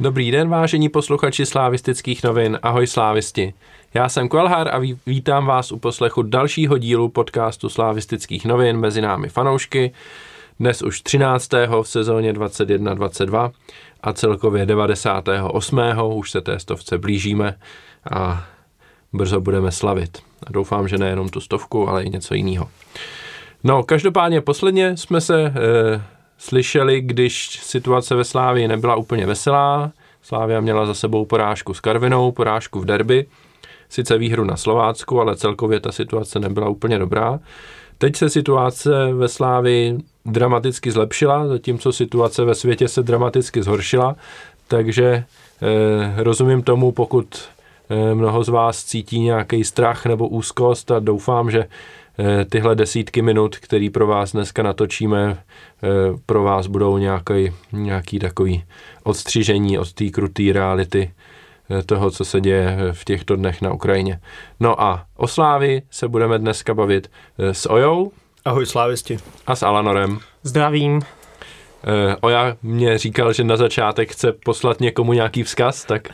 Dobrý den, vážení posluchači Slávistických novin, ahoj slávisti. Já jsem Kvelhar a vítám vás u poslechu dalšího dílu podcastu Slávistických novin Mezi námi fanoušky, dnes už 13. v sezóně 21-22 a celkově 98. Už se té stovce blížíme a brzo budeme slavit. A doufám, že nejenom tu stovku, ale i něco jiného. No, každopádně posledně jsme se slyšeli, když situace ve Slávii nebyla úplně veselá. Slávia měla za sebou porážku s Karvinou, porážku v derby, sice výhru na Slovácku, ale celkově ta situace nebyla úplně dobrá. Teď se situace ve Slávii dramaticky zlepšila, zatímco situace ve světě se dramaticky zhoršila, takže rozumím tomu, pokud mnoho z vás cítí nějaký strach nebo úzkost a doufám, že tyhle desítky minut, které pro vás dneska natočíme, pro vás budou nějaký takový odstřižení od té kruté reality toho, co se děje v těchto dnech na Ukrajině. No a o Slávii se budeme dneska bavit s Ojou. Ahoj slávisti. A s Alanorem. Zdravím. Oja mě říkal, že na začátek chce poslat někomu nějaký vzkaz, tak...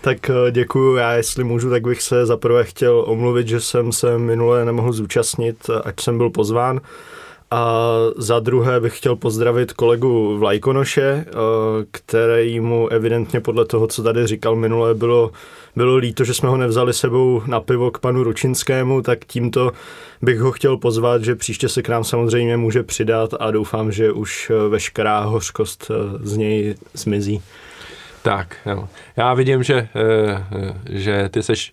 Tak děkuju, já jestli můžu, tak bych se zaprvé chtěl omluvit, že jsem se minule nemohl zúčastnit, ať jsem byl pozván. A za druhé bych chtěl pozdravit kolegu Vlajkonoše, který mu evidentně podle toho, co tady říkal minule, bylo líto, že jsme ho nevzali sebou na pivo k panu Ručinskému, tak tímto bych ho chtěl pozvat, že příště se k nám samozřejmě může přidat a doufám, že už veškerá hořkost z něj zmizí. Tak, jo. Já vidím, že ty seš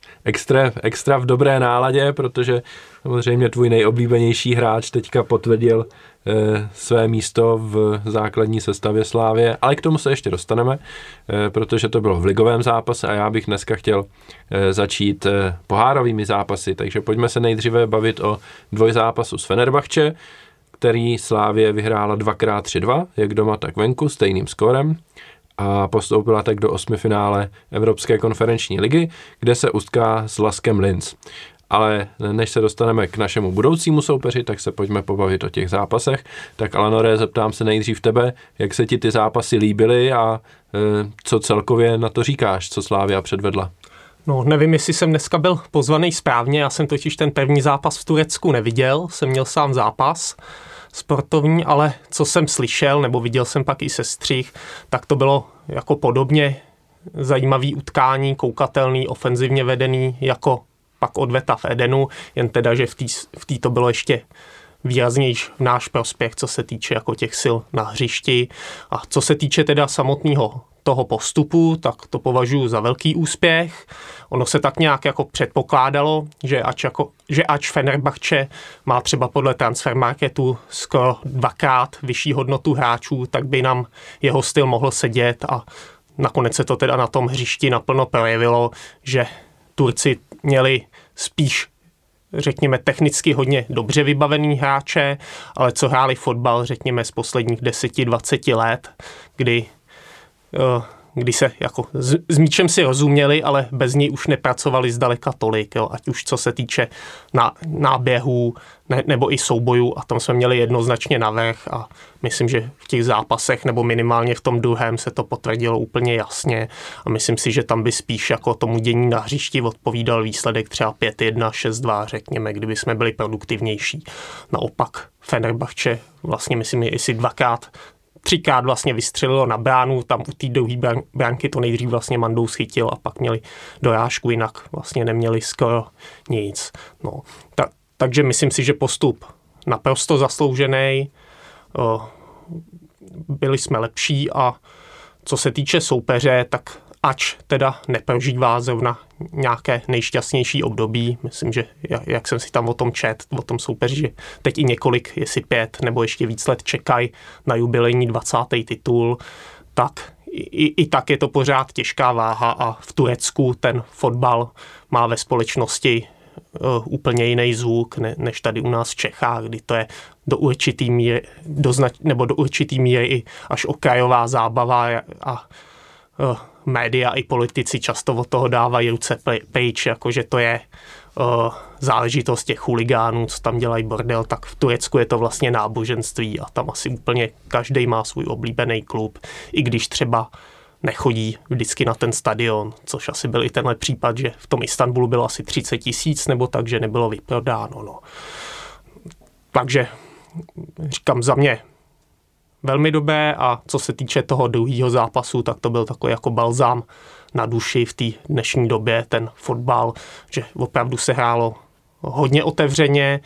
extra v dobré náladě, protože samozřejmě tvůj nejoblíbenější hráč teďka potvrdil své místo v základní sestavě Slávie, ale k tomu se ještě dostaneme, protože to bylo v ligovém zápase a já bych dneska chtěl začít pohárovými zápasy, takže pojďme se nejdříve bavit o dvojzápasu s Fenerbahče, který Slávie vyhrála 2x3-2, jak doma, tak venku, stejným skórem. A postoupila tak do osmifinále Evropské konferenční ligy, kde se ustká s Laskem Linz. Ale než se dostaneme k našemu budoucímu soupeři, tak se pojďme pobavit o těch zápasech. Tak Alanore, zeptám se nejdřív tebe, jak se ti ty zápasy líbily a co celkově na to říkáš, co Slavia předvedla? No, nevím, jestli jsem dneska byl pozvaný správně, já jsem totiž ten první zápas v Turecku neviděl, jsem měl sám zápas sportovní, ale co jsem slyšel, nebo viděl jsem pak i sestřih, tak to bylo jako podobně zajímavý utkání, koukatelný, ofenzivně vedený, jako pak odveta v Edenu, jen teda, že v té to bylo ještě výraznější v náš prospěch, co se týče jako těch sil na hřišti. A co se týče teda samotného toho postupu, tak to považuji za velký úspěch. Ono se tak nějak jako předpokládalo, že ač Fenerbahce má třeba podle transfermarketu skoro dvakrát vyšší hodnotu hráčů, tak by nám jeho styl mohl sedět a nakonec se to teda na tom hřišti naplno projevilo, že Turci měli spíš, řekněme, technicky hodně dobře vybavený hráče, ale co hráli fotbal, řekněme, z posledních 10-20 let, kdy se jako s míčem si rozuměli, ale bez něj už nepracovali zdaleka tolik, jo, ať už co se týče náběhů nebo i soubojů a tam jsme měli jednoznačně navrch a myslím, že v těch zápasech nebo minimálně v tom druhém se to potvrdilo úplně jasně a myslím si, že tam by spíš jako tomu dění na hřišti odpovídal výsledek třeba 5-1, 6-2, řekněme, kdyby jsme byli produktivnější. Naopak Fenerbahce vlastně myslím, že si třikrát vlastně vystřelilo na bránu, tam u té druhé bránky to nejdřív vlastně Mandou schytil a pak měli dorážku, jinak vlastně neměli skoro nic. No, takže myslím si, že postup naprosto zasloužený, byli jsme lepší a co se týče soupeře, tak ač teda neprožívá zrovna nějaké nejšťastnější období, myslím, že jak jsem si tam o tom četl, o tom soupeři, že teď i několik, jestli 5 nebo ještě víc let čekají na jubilejní 20. titul, tak i tak je to pořád těžká váha a v Turecku ten fotbal má ve společnosti úplně jiný zvuk než tady u nás v Čechách, kdy to je do určitý míry i až okrajová zábava a média i politici často od toho dávají ruce pryč, jakože to je záležitost těch chuligánů, co tam dělají bordel, tak v Turecku je to vlastně náboženství a tam asi úplně každý má svůj oblíbený klub, i když třeba nechodí vždycky na ten stadion, což asi byl i tenhle případ, že v tom Istanbulu bylo asi 30 000 nebo tak, že nebylo vyprodáno. No. Takže říkám, za mě velmi dobré, a co se týče toho druhého zápasu, tak to byl takový jako balzám na duši v té dnešní době, ten fotbal, že opravdu se hrálo hodně otevřeně,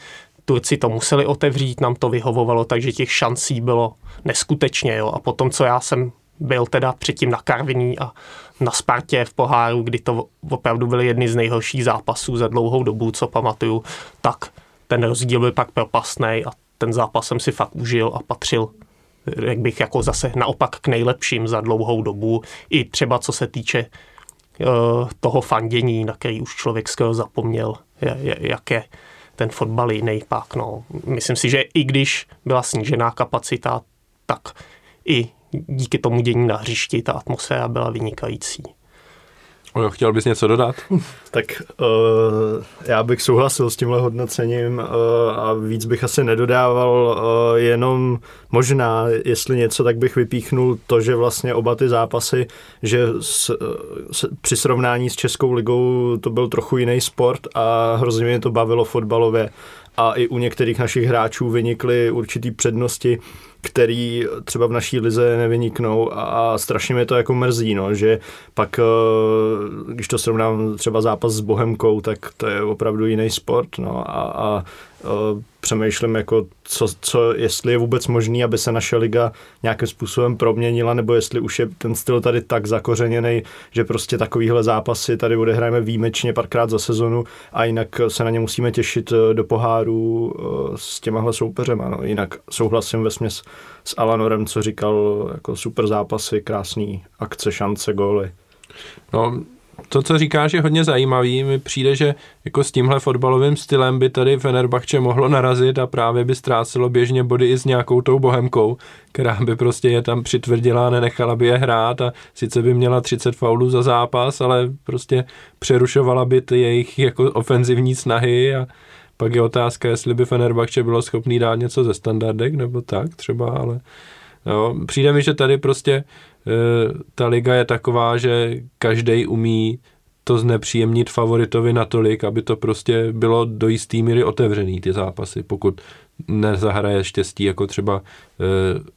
Turci to museli otevřít, nám to vyhovovalo, takže těch šancí bylo neskutečně. Jo. A potom, co já jsem byl teda předtím na Karviní a na Spartě v poháru, kdy to opravdu byly jedny z nejhorších zápasů za dlouhou dobu, co pamatuju, tak ten rozdíl byl pak propastnej a ten zápas jsem si fakt užil a patřil, jak bych jako zase naopak k nejlepším za dlouhou dobu. I třeba co se týče toho fandění, na který už člověk skoro zapomněl, jak je ten fotbal jiný pak. No. Myslím si, že i když byla snížená kapacita, tak i díky tomu dění na hřišti ta atmosféra byla vynikající. Chtěl bys něco dodat? Tak já bych souhlasil s tímhle hodnocením a víc bych asi nedodával, jenom možná, jestli něco, tak bych vypíchnul to, že vlastně oba ty zápasy, že při srovnání s Českou ligou to byl trochu jiný sport a hrozně mě to bavilo fotbalově. A i u některých našich hráčů vynikly určitý přednosti, který třeba v naší lize nevyniknou, a strašně mě to jako mrzí, no, že pak, když to srovnám třeba zápas s Bohemkou, tak to je opravdu jiný sport, no, a přemýšlím, jako co, jestli je vůbec možný, aby se naše liga nějakým způsobem proměnila, nebo jestli už je ten styl tady tak zakořeněný, že prostě takovýhle zápasy tady odehrajeme výjimečně párkrát za sezonu a jinak se na ně musíme těšit do poháru s těmahle soupeřema. No. Jinak souhlasím vesměs s Alanorem, co říkal, jako super zápasy, krásný akce, šance, góly. No, to, co říkáš, je hodně zajímavý. Mi přijde, že jako s tímhle fotbalovým stylem by tady Fenerbahce mohlo narazit a právě by ztrácelo běžně body i s nějakou tou Bohemkou, která by prostě je tam přitvrdila a nenechala by je hrát, a sice by měla 30 faulů za zápas, ale prostě přerušovala by ty jejich jako ofenzivní snahy, a pak je otázka, jestli by Fenerbahce bylo schopný dát něco ze standardek nebo tak třeba, ale jo, přijde mi, že tady prostě ta liga je taková, že každej umí to znepříjemnit favoritovi natolik, aby to prostě bylo do jistý míry otevřený ty zápasy, pokud nezahraje štěstí, jako třeba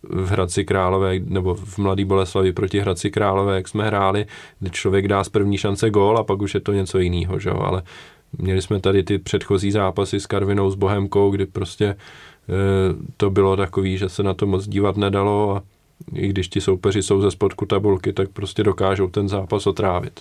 v Hradci Králové, nebo v Mladé Boleslavi proti Hradci Králové, jak jsme hráli, kde člověk dá z první šance gól a pak už je to něco jiného, že jo, ale měli jsme tady ty předchozí zápasy s Karvinou, s Bohemkou, kdy prostě to bylo takový, že se na to moc dívat nedalo, a i když ti soupeři jsou ze spodku tabulky, tak prostě dokážou ten zápas otrávit.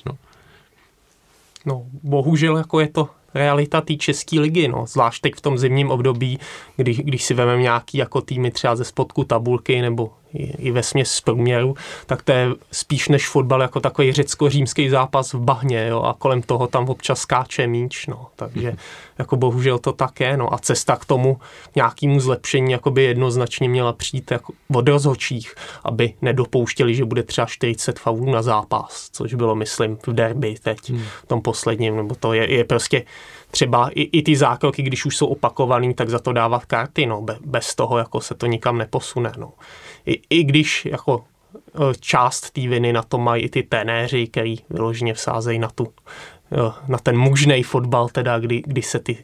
No bohužel jako je to realita té české ligy, no. Zvlášť teď v tom zimním období, když si vememe nějaký jako týmy třeba ze spodku tabulky nebo i vesměs z průměru, tak to je spíš než fotbal jako takový řecko-římský zápas v bahně, jo, a kolem toho tam občas skáče míč, no. Takže jako bohužel to tak je, no. A cesta k tomu nějakému zlepšení jakoby jednoznačně měla přijít jako od rozhodčích, aby nedopouštěli, že bude třeba 40 faulů na zápas, což bylo, myslím, v derby teď, v tom posledním, nebo to je prostě třeba i ty zákroky, když už jsou opakovaný, tak za to dávat karty, no. Bez toho jako se to nikam neposune, no. I když jako část té viny na to mají i ty trenéři, který vyloženě vsázejí na ten mužnej fotbal, teda kdy se ty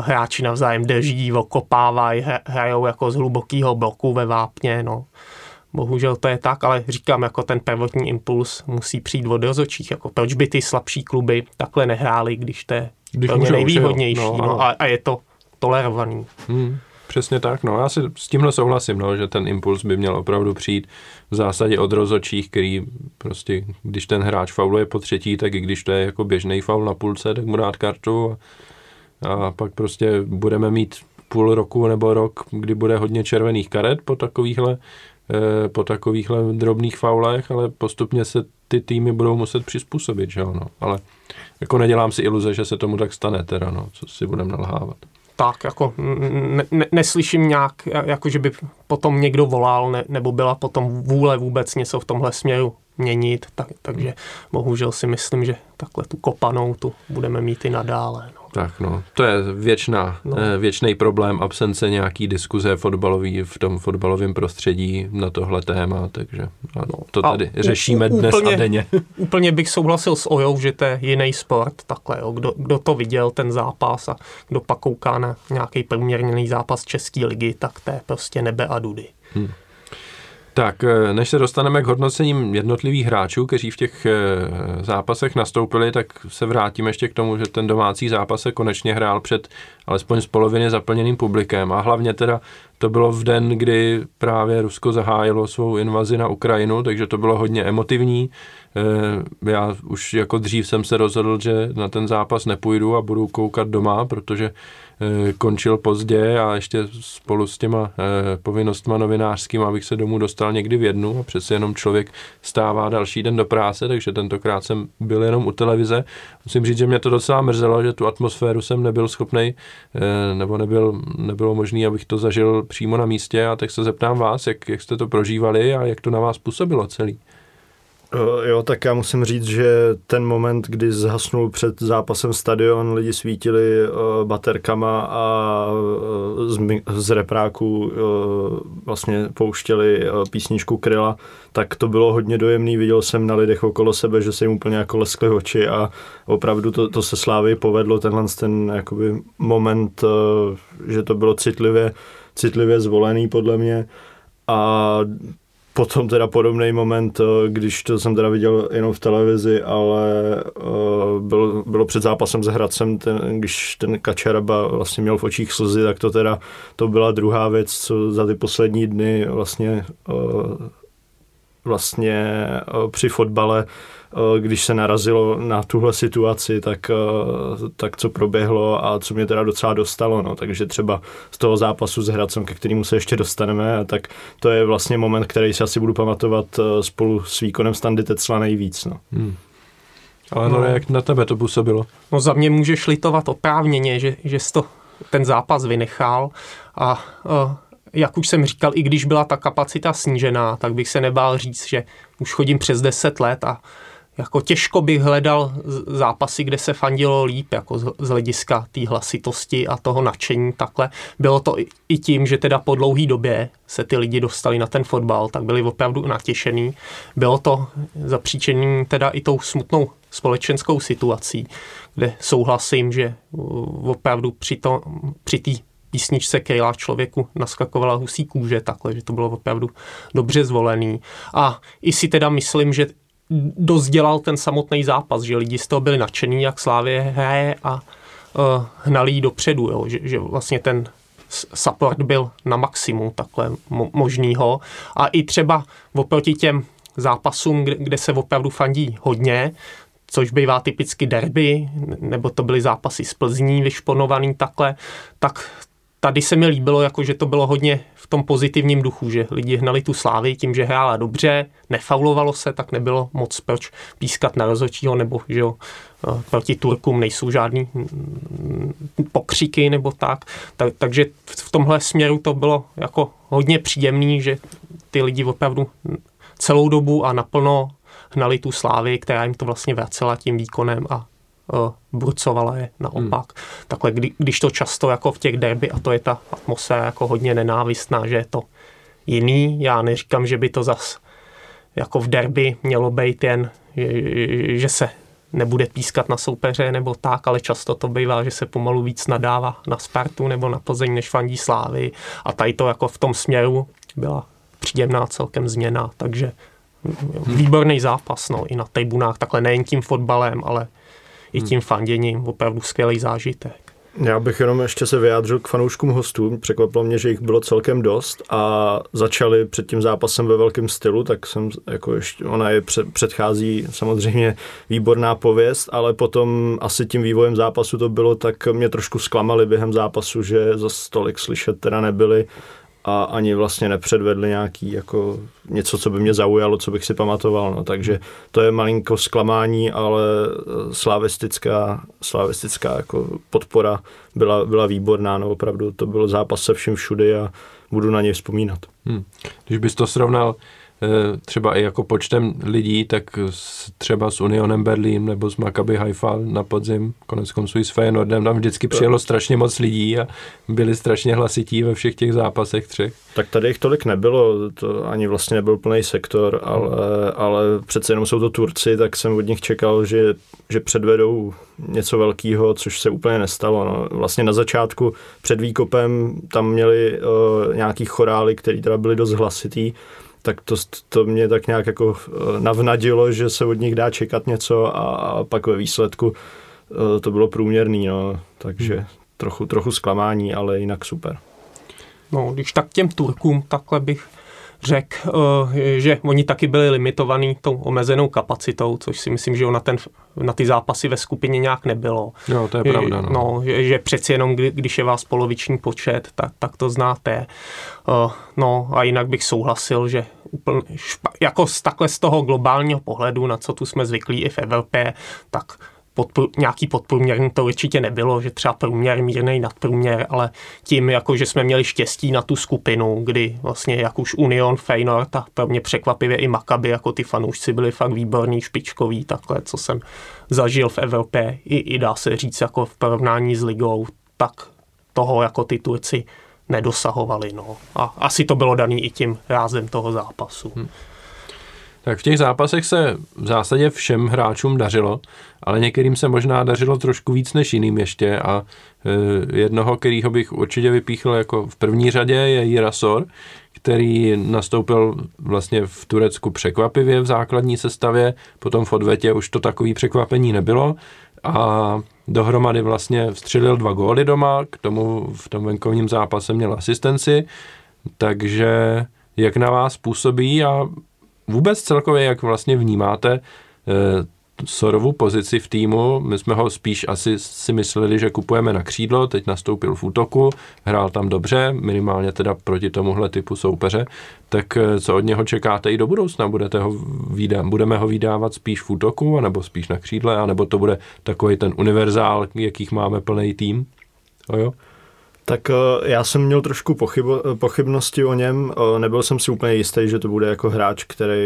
hráči navzájem drží, okopávají, hrajou jako z hlubokého bloku ve vápně, no. Bohužel to je tak, ale říkám, jako ten prvotní impuls musí přijít od rozhodčích, jako proč by ty slabší kluby takhle nehrály, když to je nejvýhodnější, no, a je to tolerovaný. Přesně tak, no, já si s tímhle souhlasím, no, že ten impuls by měl opravdu přijít v zásadě od rozhodčích, který prostě, když ten hráč fauluje po třetí, tak i když to je jako běžný faul na půlce, tak mu dát kartu, a pak prostě budeme mít půl roku nebo rok, kdy bude hodně červených karet po takovýchhle drobných faulech, ale postupně se ty týmy budou muset přizpůsobit, že ano, ale jako nedělám si iluze, že se tomu tak stane teda, no, co si budeme nalhávat. Tak, jako neslyším nějak, jako že by potom někdo volal, nebo byla potom vůle vůbec něco v tomhle směru měnit, takže bohužel si myslím, že takhle tu kopanou tu budeme mít i nadále. No. Tak no, to je věčný problém, absence nějaký diskuze fotbalový v tom fotbalovém prostředí na tohle téma, takže to tady řešíme dnes a denně. Úplně bych souhlasil s Ojou, že to je jiný sport, takhle jo, kdo to viděl, ten zápas, a kdo pak kouká na nějaký průměrný zápas České ligy, tak to je prostě nebe a dudy. Tak, než se dostaneme k hodnocením jednotlivých hráčů, kteří v těch zápasech nastoupili, tak se vrátíme ještě k tomu, že ten domácí zápas se konečně hrál před alespoň z poloviny zaplněným publikem. A hlavně teda to bylo v den, kdy právě Rusko zahájilo svou invazi na Ukrajinu, takže to bylo hodně emotivní. Já už jako dřív jsem se rozhodl, že na ten zápas nepůjdu a budu koukat doma, protože končil pozdě a ještě spolu s těma povinnostma novinářskýma, abych se domů dostal někdy v 1:00 a přece jenom člověk stává další den do práce, takže tentokrát jsem byl jenom u televize. Musím říct, že mě to docela mrzelo, že tu atmosféru jsem nebyl schopnej, nebo nebylo možné, abych to zažil přímo na místě, a tak se zeptám vás, jak jste to prožívali a jak to na vás působilo celý. Jo, tak já musím říct, že ten moment, kdy zhasnul před zápasem stadion, lidi svítili baterkama a z repráku vlastně pouštěli písničku Kryla, tak to bylo hodně dojemný. Viděl jsem na lidech okolo sebe, že se jim úplně jako leskly oči, a opravdu to se Slávii povedlo, ten jakoby moment, že to bylo citlivě zvolený podle mě. A potom teda podobný moment, když to jsem teda viděl jenom v televizi, ale bylo před zápasem s Hradcem, když ten Kačaraba vlastně měl v očích slzy, tak to byla druhá věc, co za ty poslední dny vlastně při fotbale, když se narazilo na tuhle situaci, tak co proběhlo a co mě teda docela dostalo. No. Takže třeba z toho zápasu s Hradcem, ke kterému se ještě dostaneme, tak to je vlastně moment, který si asi budu pamatovat spolu s výkonem Standy Tecla nejvíc. No. Ale jak na tebe to působilo? No, za mě můžeš litovat oprávněně, že jsi ten zápas vynechal, a jak už jsem říkal, i když byla ta kapacita snížená, tak bych se nebál říct, že už chodím přes 10 let a jako těžko bych hledal zápasy, kde se fandilo líp, jako z hlediska té hlasitosti a toho nadšení takhle. Bylo to i tím, že teda po dlouhý době se ty lidi dostali na ten fotbal, tak byli opravdu natěšený. Bylo to zapříčený teda i tou smutnou společenskou situací, kde souhlasím, že opravdu při té písničce Kejla člověku naskakovala husí kůže takhle, že to bylo opravdu dobře zvolený. A i si teda myslím, že dost dělal ten samotný zápas, že lidi z toho byli nadšený, jak Slávie hraje, a hnali jí dopředu, jo, že vlastně ten support byl na maximum takhle možnýho. A i třeba oproti těm zápasům, kde se opravdu fandí hodně, což bývá typicky derby, nebo to byly zápasy z Plzní vyšponovaný takhle, tak tady se mi líbilo, jako že to bylo hodně v tom pozitivním duchu, že lidi hnali tu Slávii tím, že hrála dobře, nefaulovalo se, tak nebylo moc proč pískat na rozhodčího, nebo že jo, proti Turkům nejsou žádný pokřiky nebo tak. Takže v tomhle směru to bylo jako hodně příjemný, že ty lidi opravdu celou dobu a naplno hnali tu Slávii, která jim to vlastně vracela tím výkonem a burcovala je naopak. Takhle, když to často jako v těch derby, a to je ta atmosféra jako hodně nenávistná, že je to jiný. Já neříkám, že by to zas jako v derby mělo být jen, že se nebude pískat na soupeře nebo tak, ale často to bývá, že se pomalu víc nadává na Spartu nebo na Plzeň, než fandí Slávii. A tady to jako v tom směru byla příjemná celkem změna, takže výborný zápas, no, i na tribunách, takhle nejen tím fotbalem, ale i tím fanděním, opravdu skvělý zážitek. Já bych jenom ještě se vyjádřil k fanouškům hostů. Překvapilo mě, že jich bylo celkem dost a začali před tím zápasem ve velkém stylu, tak jsem jako ještě, ona je předchází samozřejmě výborná pověst, ale potom asi tím vývojem zápasu to bylo, tak mě trošku zklamali během zápasu, že za tolik slyšet teda nebyli a ani vlastně nepředvedli nějaký jako něco, co by mě zaujalo, co bych si pamatoval. No, takže to je malinko zklamání, ale slavistická jako podpora byla výborná. No, opravdu to byl zápas se vším všudy a budu na něj vzpomínat. Když bys to srovnal třeba i jako počtem lidí, tak třeba s Unionem Berlín nebo s Maccabi Haifa na podzim, koneckonců i s Feyenoordem, tam vždycky přijelo strašně moc lidí a byli strašně hlasití ve všech těch zápasech třech. Tak tady jich tolik nebylo, to ani vlastně nebyl plný sektor, ale přece jenom jsou to Turci, tak jsem od nich čekal, že předvedou něco velkého, což se úplně nestalo. No. Vlastně na začátku před výkopem tam měli nějaký chorály, který teda byly dost hlasitý, tak to mě tak nějak jako navnadilo, že se od nich dá čekat něco a pak ve výsledku to bylo průměrný, no. Takže trochu zklamání, ale jinak super. No, když tak těm Turkům takhle bych řekl, že oni taky byli limitovaní tou omezenou kapacitou, což si myslím, že na ty zápasy ve skupině nějak nebylo. No, to je pravda. No. No, že přeci jenom, když je vás poloviční počet, tak to znáte. No a jinak bych souhlasil, že úplně jako takhle z toho globálního pohledu, na co tu jsme zvyklí i v Evropě, tak nějaký podprůměrný to určitě nebylo, že třeba průměr, mírnej nadprůměr, ale tím, jako, že jsme měli štěstí na tu skupinu, kdy vlastně jak už Union, Feyenoord a pro mě překvapivě i Maccabi, jako ty fanoušci byli fakt výborní, špičkoví, takhle, co jsem zažil v Evropě, i dá se říct, jako v porovnání s ligou, tak toho jako ty Turci nedosahovali. No. A asi to bylo daný i tím rázem toho zápasu. Tak v těch zápasech se v zásadě všem hráčům dařilo, ale některým se možná dařilo trošku víc než jiným ještě a jednoho, kterýho bych určitě vypíchl jako v první řadě, je Jira Sor, který nastoupil vlastně v Turecku překvapivě v základní sestavě, potom v odvetě už to takový překvapení nebylo a dohromady vlastně vstřelil 2 góly doma, k tomu v tom venkovním zápase měl asistenci, takže jak na vás působí a vůbec celkově, jak vlastně vnímáte Sorovu pozici v týmu? My jsme ho spíš asi si mysleli, že kupujeme na křídlo, teď nastoupil v útoku, hrál tam dobře, minimálně teda proti tomuhle typu soupeře, tak co od něho čekáte i do budoucna? Budeme ho vydávat spíš v útoku, anebo spíš na křídle, anebo to bude takový ten univerzál, jakých máme plný tým? Ojo. Tak já jsem měl trošku pochybnosti o něm, nebyl jsem si úplně jistý, že to bude jako hráč, který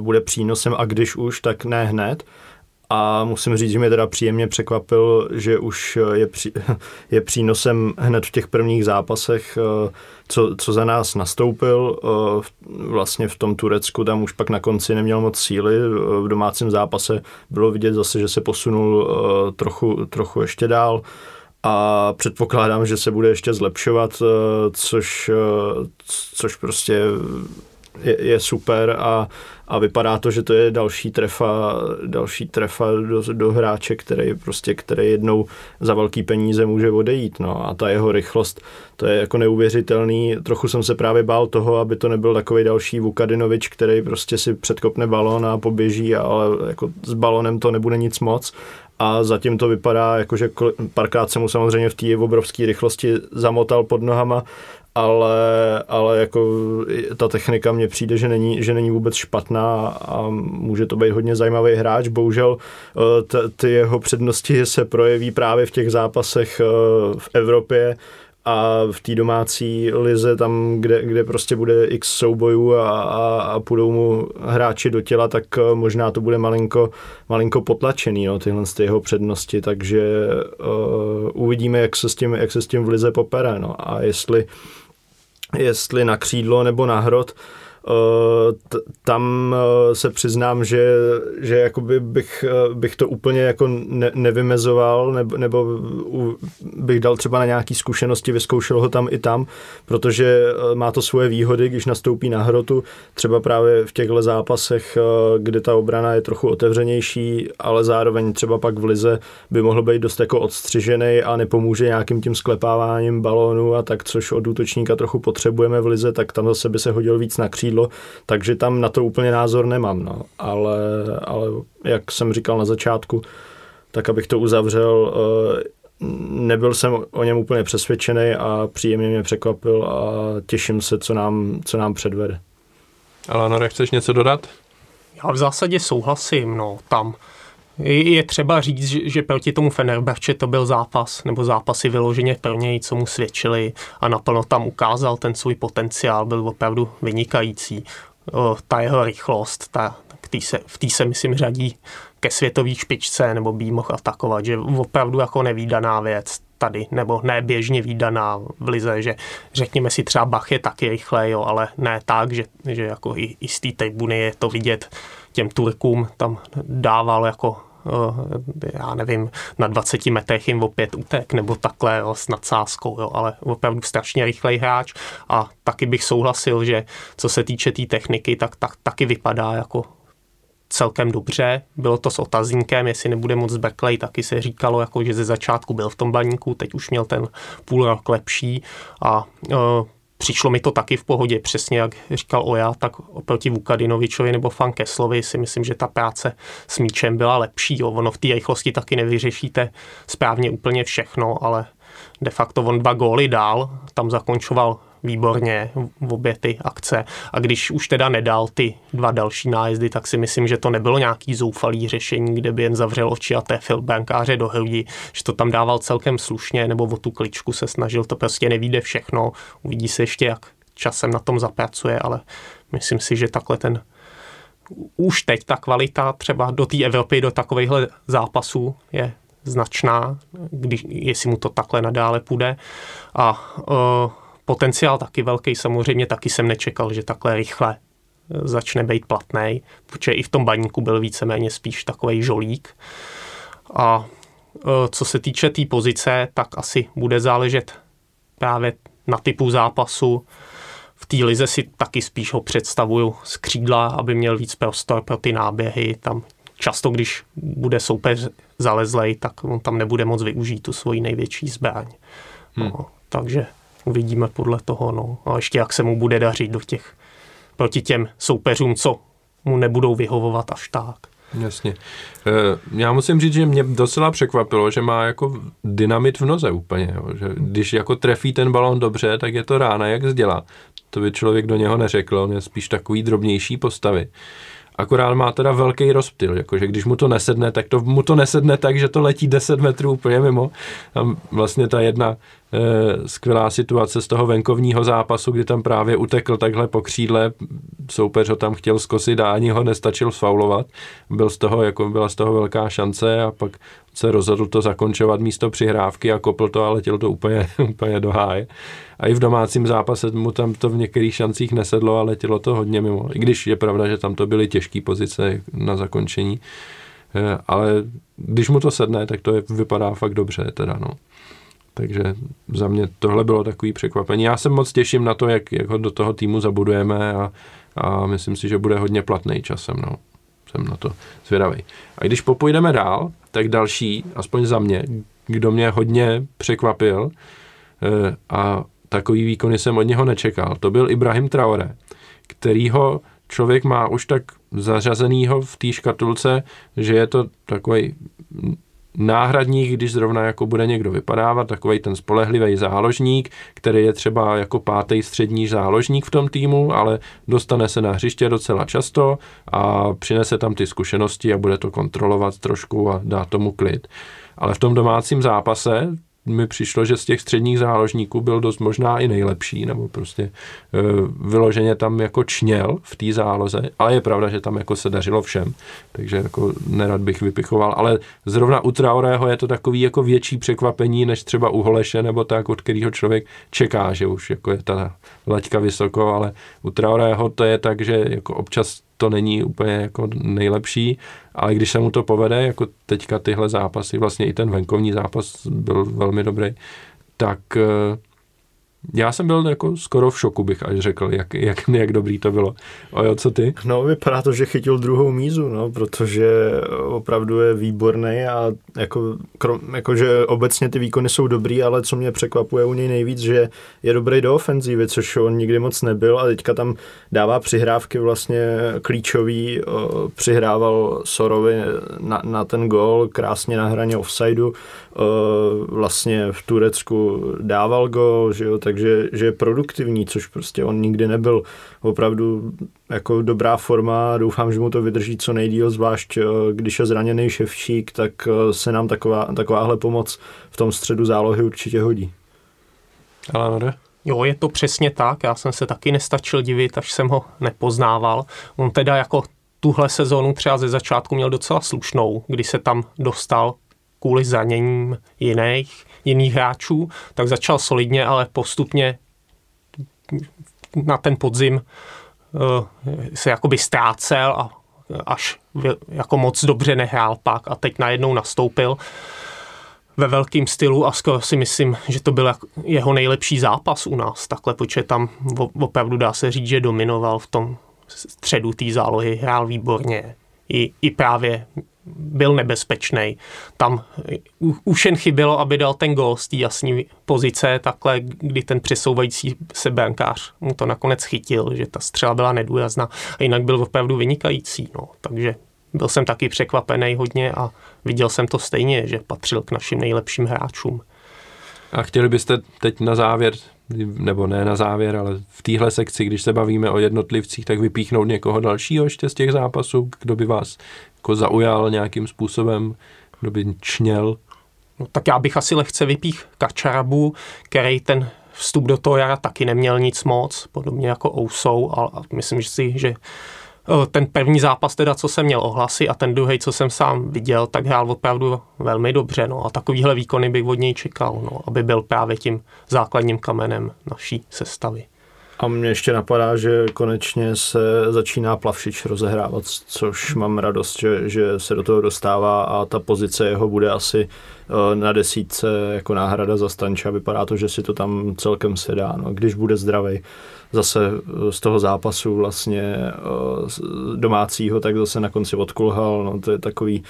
bude přínosem a když už, tak ne hned. A musím říct, že mě teda příjemně překvapil, že už je přínosem hned v těch prvních zápasech, co za nás nastoupil. Vlastně v tom Turecku tam už pak na konci neměl moc síly. V domácím zápase bylo vidět zase, že se posunul trochu ještě dál. A předpokládám, že se bude ještě zlepšovat, což prostě je super a vypadá to, že to je další trefa do hráče, který jednou za velký peníze může odejít. No. A ta jeho rychlost, to je jako neuvěřitelný. Trochu jsem se právě bál toho, aby to nebyl takový další Vukadinovič, který prostě si předkopne balón a poběží, ale jako s balonem to nebude nic moc. A zatím to vypadá, jakože párkrát se mu samozřejmě v té obrovské rychlosti zamotal pod nohama, ale jako ta technika mně přijde, že není vůbec špatná a může to být hodně zajímavý hráč. Bohužel ty jeho přednosti se projeví právě v těch zápasech v Evropě a v té domácí lize tam, kde prostě bude x soubojů a půjdou mu hráči do těla, tak možná to bude malinko potlačený, no, tyhle z jeho přednosti, takže uvidíme, jak se s tím v lize popere, no, a jestli na křídlo nebo na hrot, tam se přiznám, že jakoby bych to úplně jako nevymezoval nebo bych dal třeba na nějaký zkušenosti, vyzkoušel ho tam i tam, protože má to svoje výhody, když nastoupí na hrotu, třeba právě v těchto zápasech, kde ta obrana je trochu otevřenější, ale zároveň třeba pak v lize by mohl být dost jako odstřižený a nepomůže nějakým tím sklepáváním balónu a tak, což od útočníka trochu potřebujeme v lize, tak tam zase by se hodil víc na křídlo, takže tam na to úplně názor nemám, no. Ale jak jsem říkal na začátku, tak abych to uzavřel, nebyl jsem o něm úplně přesvědčený a příjemně mě překvapil a těším se, co nám předvede. Alanore, chceš něco dodat? Já v zásadě souhlasím, no, tam je třeba říct, že proti tomu Fenerbahce to byl zápas, nebo zápasy vyloženě pro něj, co mu svědčili a naplno tam ukázal ten svůj potenciál, byl opravdu vynikající. ta jeho rychlost, v té se myslím řadí ke světové špičce, nebo by mohl atakovat, že opravdu jako nevídaná věc tady, nebo ne běžně vídaná v lize, že řekněme si třeba Bach je taky rychlej, jo, ale ne tak, že jako i z té tribuny je to vidět, těm Turkům tam dával jako já nevím, na 20 metrech jim opět utek, nebo takhle jo, s nadsázkou, jo, ale opravdu strašně rychlej hráč a taky bych souhlasil, že co se týče té techniky, tak taky vypadá jako celkem dobře. Bylo to s otazníkem, jestli nebude moc zbrklej, taky se říkalo, jako, že ze začátku byl v tom baníku, teď už měl ten půl rok lepší a přišlo mi to taky v pohodě, přesně jak říkal Oja, tak oproti Vukadinovičovi nebo Fankeslovi si myslím, že ta práce s míčem byla lepší. Jo. Ono v té rychlosti taky nevyřešíte správně úplně všechno, ale de facto on 2 góly dál, tam zakončoval výborně v obě ty akce a když už teda nedal ty 2 další nájezdy, tak si myslím, že to nebylo nějaký zoufalý řešení, kde by jen zavřel oči a tefil brankáře do hrudi, že to tam dával celkem slušně nebo o tu kličku se snažil, to prostě nevíde všechno, uvidí se ještě, jak časem na tom zapracuje, ale myslím si, že takhle ten už teď ta kvalita třeba do té Evropy, do takovejhle zápasů je značná, jestli mu to takhle nadále půjde a potenciál taky velký, samozřejmě taky jsem nečekal, že takhle rychle začne být platnej, protože i v tom baníku byl víceméně spíš takovej žolík. A co se týče té pozice, tak asi bude záležet právě na typu zápasu. V té lize si taky spíš ho představuju z křídla, aby měl víc prostor pro ty náběhy. Tam často, když bude soupeř zalezlej, tak on tam nebude moc využít tu svoji největší zbraň. No, takže uvidíme podle toho, no. A ještě jak se mu bude dařit do těch, proti těm soupeřům, co mu nebudou vyhovovat až tak. Jasně. Já musím říct, že mě docela překvapilo, že má jako dynamit v noze úplně, jo. Že když jako trefí ten balón dobře, tak je to rána jak zděla. To by člověk do něho neřekl, on je spíš takový drobnější postavy. Akorát má teda velký rozptyl, jakože když mu to nesedne, tak to mu to nesedne tak, že to letí 10 metrů úplně mimo. Tam vlastně ta jedna skvělá situace z toho venkovního zápasu, kdy tam právě utekl takhle po křídle, soupeř ho tam chtěl zkosit a ani ho nestačil sfaulovat. Byla z toho velká šance a pak se rozhodl to zakončovat místo přihrávky a kopl to a letěl to úplně do háje. A i v domácím zápase mu tam to v některých šancích nesedlo a letělo to hodně mimo. I když je pravda, že tam to byly těžké pozice na zakončení. Ale když mu to sedne, tak to vypadá fakt dobře teda, no. Takže za mě tohle bylo takový překvapení. Já se moc těším na to, jak ho do toho týmu zabudujeme a myslím si, že bude hodně platnej časem, no. Jsem na to zvědavý. A když popojdeme dál, tak další, aspoň za mě, kdo mě hodně překvapil a takový výkony jsem od něho nečekal, to byl Ibrahim Traoré, kterýho člověk má už tak zařazenýho v té škatulce, že je to takový náhradník, když zrovna jako bude někdo vypadávat, takovej ten spolehlivý záložník, který je třeba jako 5. střední záložník v tom týmu, ale dostane se na hřiště docela často a přinese tam ty zkušenosti a bude to kontrolovat trošku a dá tomu klid. Ale v tom domácím zápase mi přišlo, že z těch středních záložníků byl dost možná i nejlepší, nebo prostě vyloženě tam jako čněl v té záloze, ale je pravda, že tam jako se dařilo všem, takže jako nerad bych vypichoval, ale zrovna u Traorého je to takový jako větší překvapení, než třeba u Holeše, nebo tak, od kterého člověk čeká, že už jako je ta laťka vysoko, ale u Traorého to je tak, že jako občas to není úplně jako nejlepší, ale když se mu to povede, jako teďka tyhle zápasy, vlastně i ten venkovní zápas byl velmi dobrý, tak já jsem byl jako skoro v šoku, bych až řekl, jak dobrý to bylo. Ojo, co ty? No, vypadá to, že chytil druhou mízu, no, protože opravdu je výborný a že obecně ty výkony jsou dobrý, ale co mě překvapuje u něj nejvíc, že je dobrý do ofenzívy, což on nikdy moc nebyl a teďka tam dává přihrávky vlastně klíčový, přihrával Sorovi na ten gól, krásně na hraně offsideu, vlastně v Turecku dával gól, že jo, takže že je produktivní, což prostě on nikdy nebyl. Opravdu jako dobrá forma, doufám, že mu to vydrží co nejdýl, zvlášť když je zraněný Ševčík, tak se nám takováhle pomoc v tom středu zálohy určitě hodí. Ale Jo, je to přesně tak. Já jsem se taky nestačil divit, až jsem ho nepoznával. On teda jako tuhle sezónu třeba ze začátku měl docela slušnou, kdy se tam dostal kvůli zraněním jiných hráčů, tak začal solidně, ale postupně na ten podzim se jakoby ztrácel a až jako moc dobře nehrál pak a teď najednou nastoupil ve velkém stylu a skoro si myslím, že to byl jeho nejlepší zápas u nás takhle, protože tam opravdu dá se říct, že dominoval v tom středu té zálohy, hrál výborně i právě byl nebezpečný. Tam už jen chybělo, aby dal ten gól z té jasné pozice, takhle, kdy ten přesouvající se brankář mu to nakonec chytil, že ta střela byla nedůrazná a jinak byl opravdu vynikající. No. Takže byl jsem taky překvapený hodně a viděl jsem to stejně, že patřil k našim nejlepším hráčům. A chtěli byste teď na závěr, nebo ne na závěr, ale v téhle sekci, když se bavíme o jednotlivcích, tak vypíchnout někoho dalšího ještě z těch zápasů, kdo by vás jako zaujal nějakým způsobem, kdo by čněl? No, tak já bych asi lehce vypích Kačarabu, který ten vstup do toho jara taky neměl nic moc, podobně jako Ousou, a myslím si, že ten první zápas teda, co jsem měl ohlasy a ten druhý, co jsem sám viděl, tak hrál opravdu velmi dobře. No. A takovýhle výkony bych od něj čekal, no, aby byl právě tím základním kamenem naší sestavy. A mně ještě napadá, že konečně se začíná Plavšič rozehrávat, což mám radost, že se do toho dostává a ta pozice jeho bude asi na desítce jako náhrada za Stanča. Vypadá to, že si to tam celkem sedá. No, když bude zdravý zase z toho zápasu vlastně domácího, tak zase na konci odkulhal. No, to je takový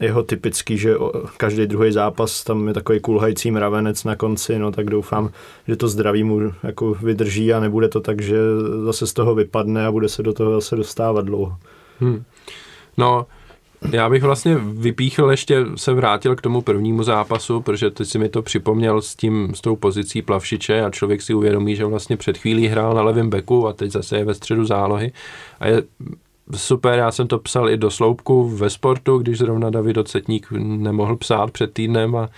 jeho typický, že každý druhý zápas tam je takový kulhající mravenec na konci, no tak doufám, že to zdraví mu jako vydrží a nebude to tak, že zase z toho vypadne a bude se do toho zase dostávat dlouho. No, já bych vlastně vypíchl, ještě se vrátil k tomu prvnímu zápasu, protože ty si mi to připomněl s tou pozicí Plavšiče a člověk si uvědomí, že vlastně před chvílí hrál na levém beku a teď zase je ve středu zálohy a je super, já jsem to psal i do sloupku ve Sportu, když zrovna David Ocetník nemohl psát před týdnem a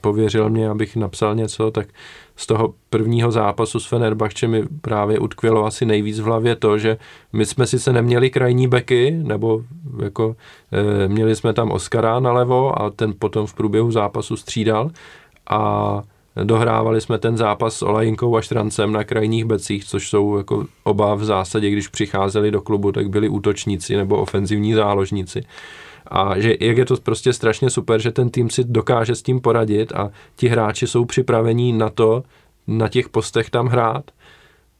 pověřil mě, abych napsal něco, tak z toho prvního zápasu s Fenerbahce mi právě utkvělo asi nejvíc v hlavě to, že my jsme sice neměli krajní beky, nebo jako měli jsme tam Oskara nalevo a ten potom v průběhu zápasu střídal a dohrávali jsme ten zápas s Olajinkou a Štrancem na krajních becích, což jsou jako oba v zásadě, když přicházeli do klubu, tak byli útočníci nebo ofenzivní záložníci. A že jak je to prostě strašně super, že ten tým si dokáže s tím poradit a ti hráči jsou připravení na to, na těch postech tam hrát.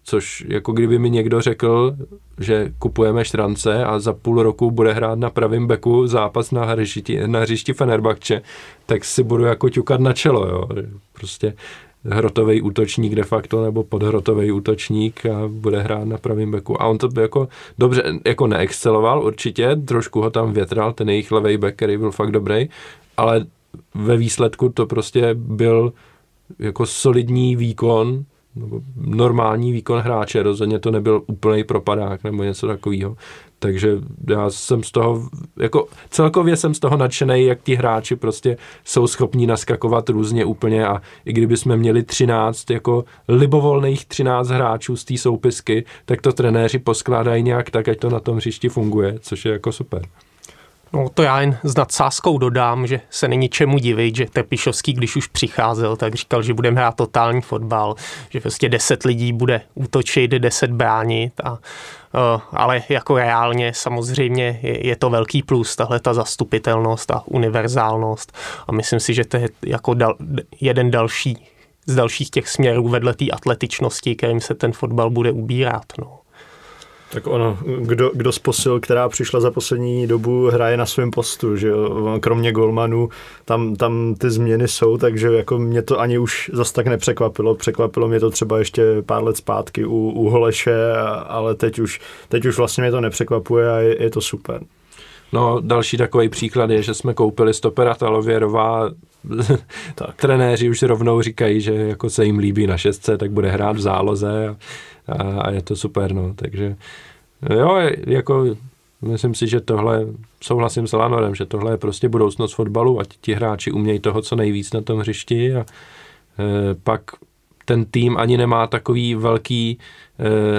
Což jako kdyby mi někdo řekl, že kupujeme Štrance a za půl roku bude hrát na pravém beku zápas na hřišti Fenerbahce, tak si budu jako ťukat na čelo. Jo. Prostě hrotovej útočník de facto nebo podhrotovej útočník a bude hrát na pravém beku. A on to by jako dobře jako neexceloval určitě, trošku ho tam větral, ten jejich levej bek, který byl fakt dobrý, ale ve výsledku to prostě byl jako solidní výkon, normální výkon hráče, rozhodně to nebyl úplný propadák nebo něco takového. Takže já jsem z toho, jako celkově jsem z toho nadšenej, jak ti hráči prostě jsou schopní naskakovat různě úplně a i kdyby jsme měli 13, jako libovolných 13 hráčů z té soupisky, tak to trenéři poskládají nějak tak, ať to na tom hřišti funguje, což je jako super. No to já jen s nadsázkou dodám, že se není čemu divit, že Trpišovský, když už přicházel, tak říkal, že budeme hrát totální fotbal, že prostě 10 lidí bude útočit, 10 bránit, ale jako reálně samozřejmě je to velký plus, tahle ta zastupitelnost a univerzálnost a myslím si, že to je jako jeden další z dalších těch směrů vedle té atletičnosti, kterým se ten fotbal bude ubírat, no. Tak ono, kdo z posil, která přišla za poslední dobu, hraje na svém postu, že jo? Kromě golmanů, tam ty změny jsou, takže jako mě to ani už zas tak nepřekvapilo. Překvapilo mě to třeba ještě pár let zpátky u Holeše, ale teď už vlastně mě to nepřekvapuje a je to super. No, další takový příklad je, že jsme koupili stopera Talověrová. Tak. Trenéři už rovnou říkají, že jako se jim líbí na šestce, tak bude hrát v záloze a je to super, no. Takže jo, jako myslím si, že tohle, souhlasím s Lanorem, že tohle je prostě budoucnost fotbalu, ať ti hráči umějí toho, co nejvíc na tom hřišti a pak ten tým ani nemá takový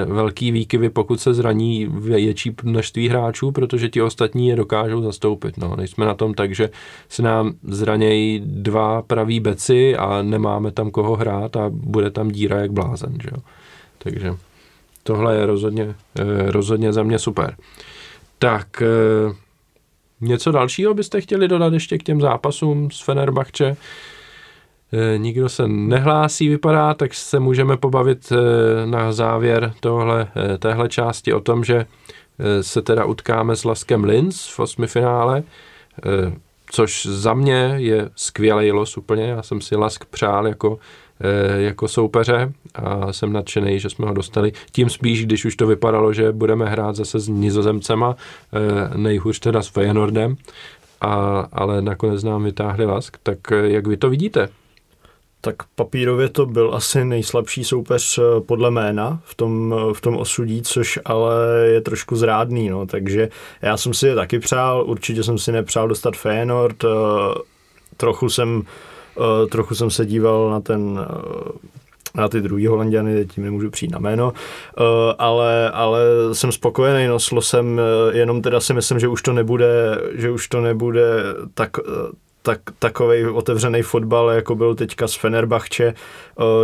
velký výkyvy, pokud se zraní větší množství hráčů, protože ti ostatní je dokážou zastoupit. No. Nejsme na tom tak, že se nám zranějí dva praví beci a nemáme tam koho hrát a bude tam díra jak blázen. Že jo? Takže tohle je rozhodně za mě super. Tak něco dalšího byste chtěli dodat ještě k těm zápasům z Fenerbahče? Nikdo se nehlásí, vypadá, tak se můžeme pobavit na závěr téhle části o tom, že se teda utkáme s Laskem Linz v osmifinále, což za mě je skvělej los úplně. Já jsem si Lask přál jako soupeře a jsem nadšený, že jsme ho dostali. Tím spíš, když už to vypadalo, že budeme hrát zase s Nizozemcema, nejhůř teda s Feyenoordem, ale nakonec nám vytáhli Lask. Tak jak vy to vidíte? Tak papírově to byl asi nejslabší soupeř podle jména v tom osudí, což ale je trošku zrádný. No. Takže já jsem si je taky přál, určitě jsem si nepřál dostat Feyenoord, trochu jsem se díval na ty druhý Holanďany, tím nemůžu přijít na jméno, ale jsem spokojený, no, s losem, jenom teda si myslím, že už to nebude takovej otevřený fotbal, jako byl teďka s Fenerbahče,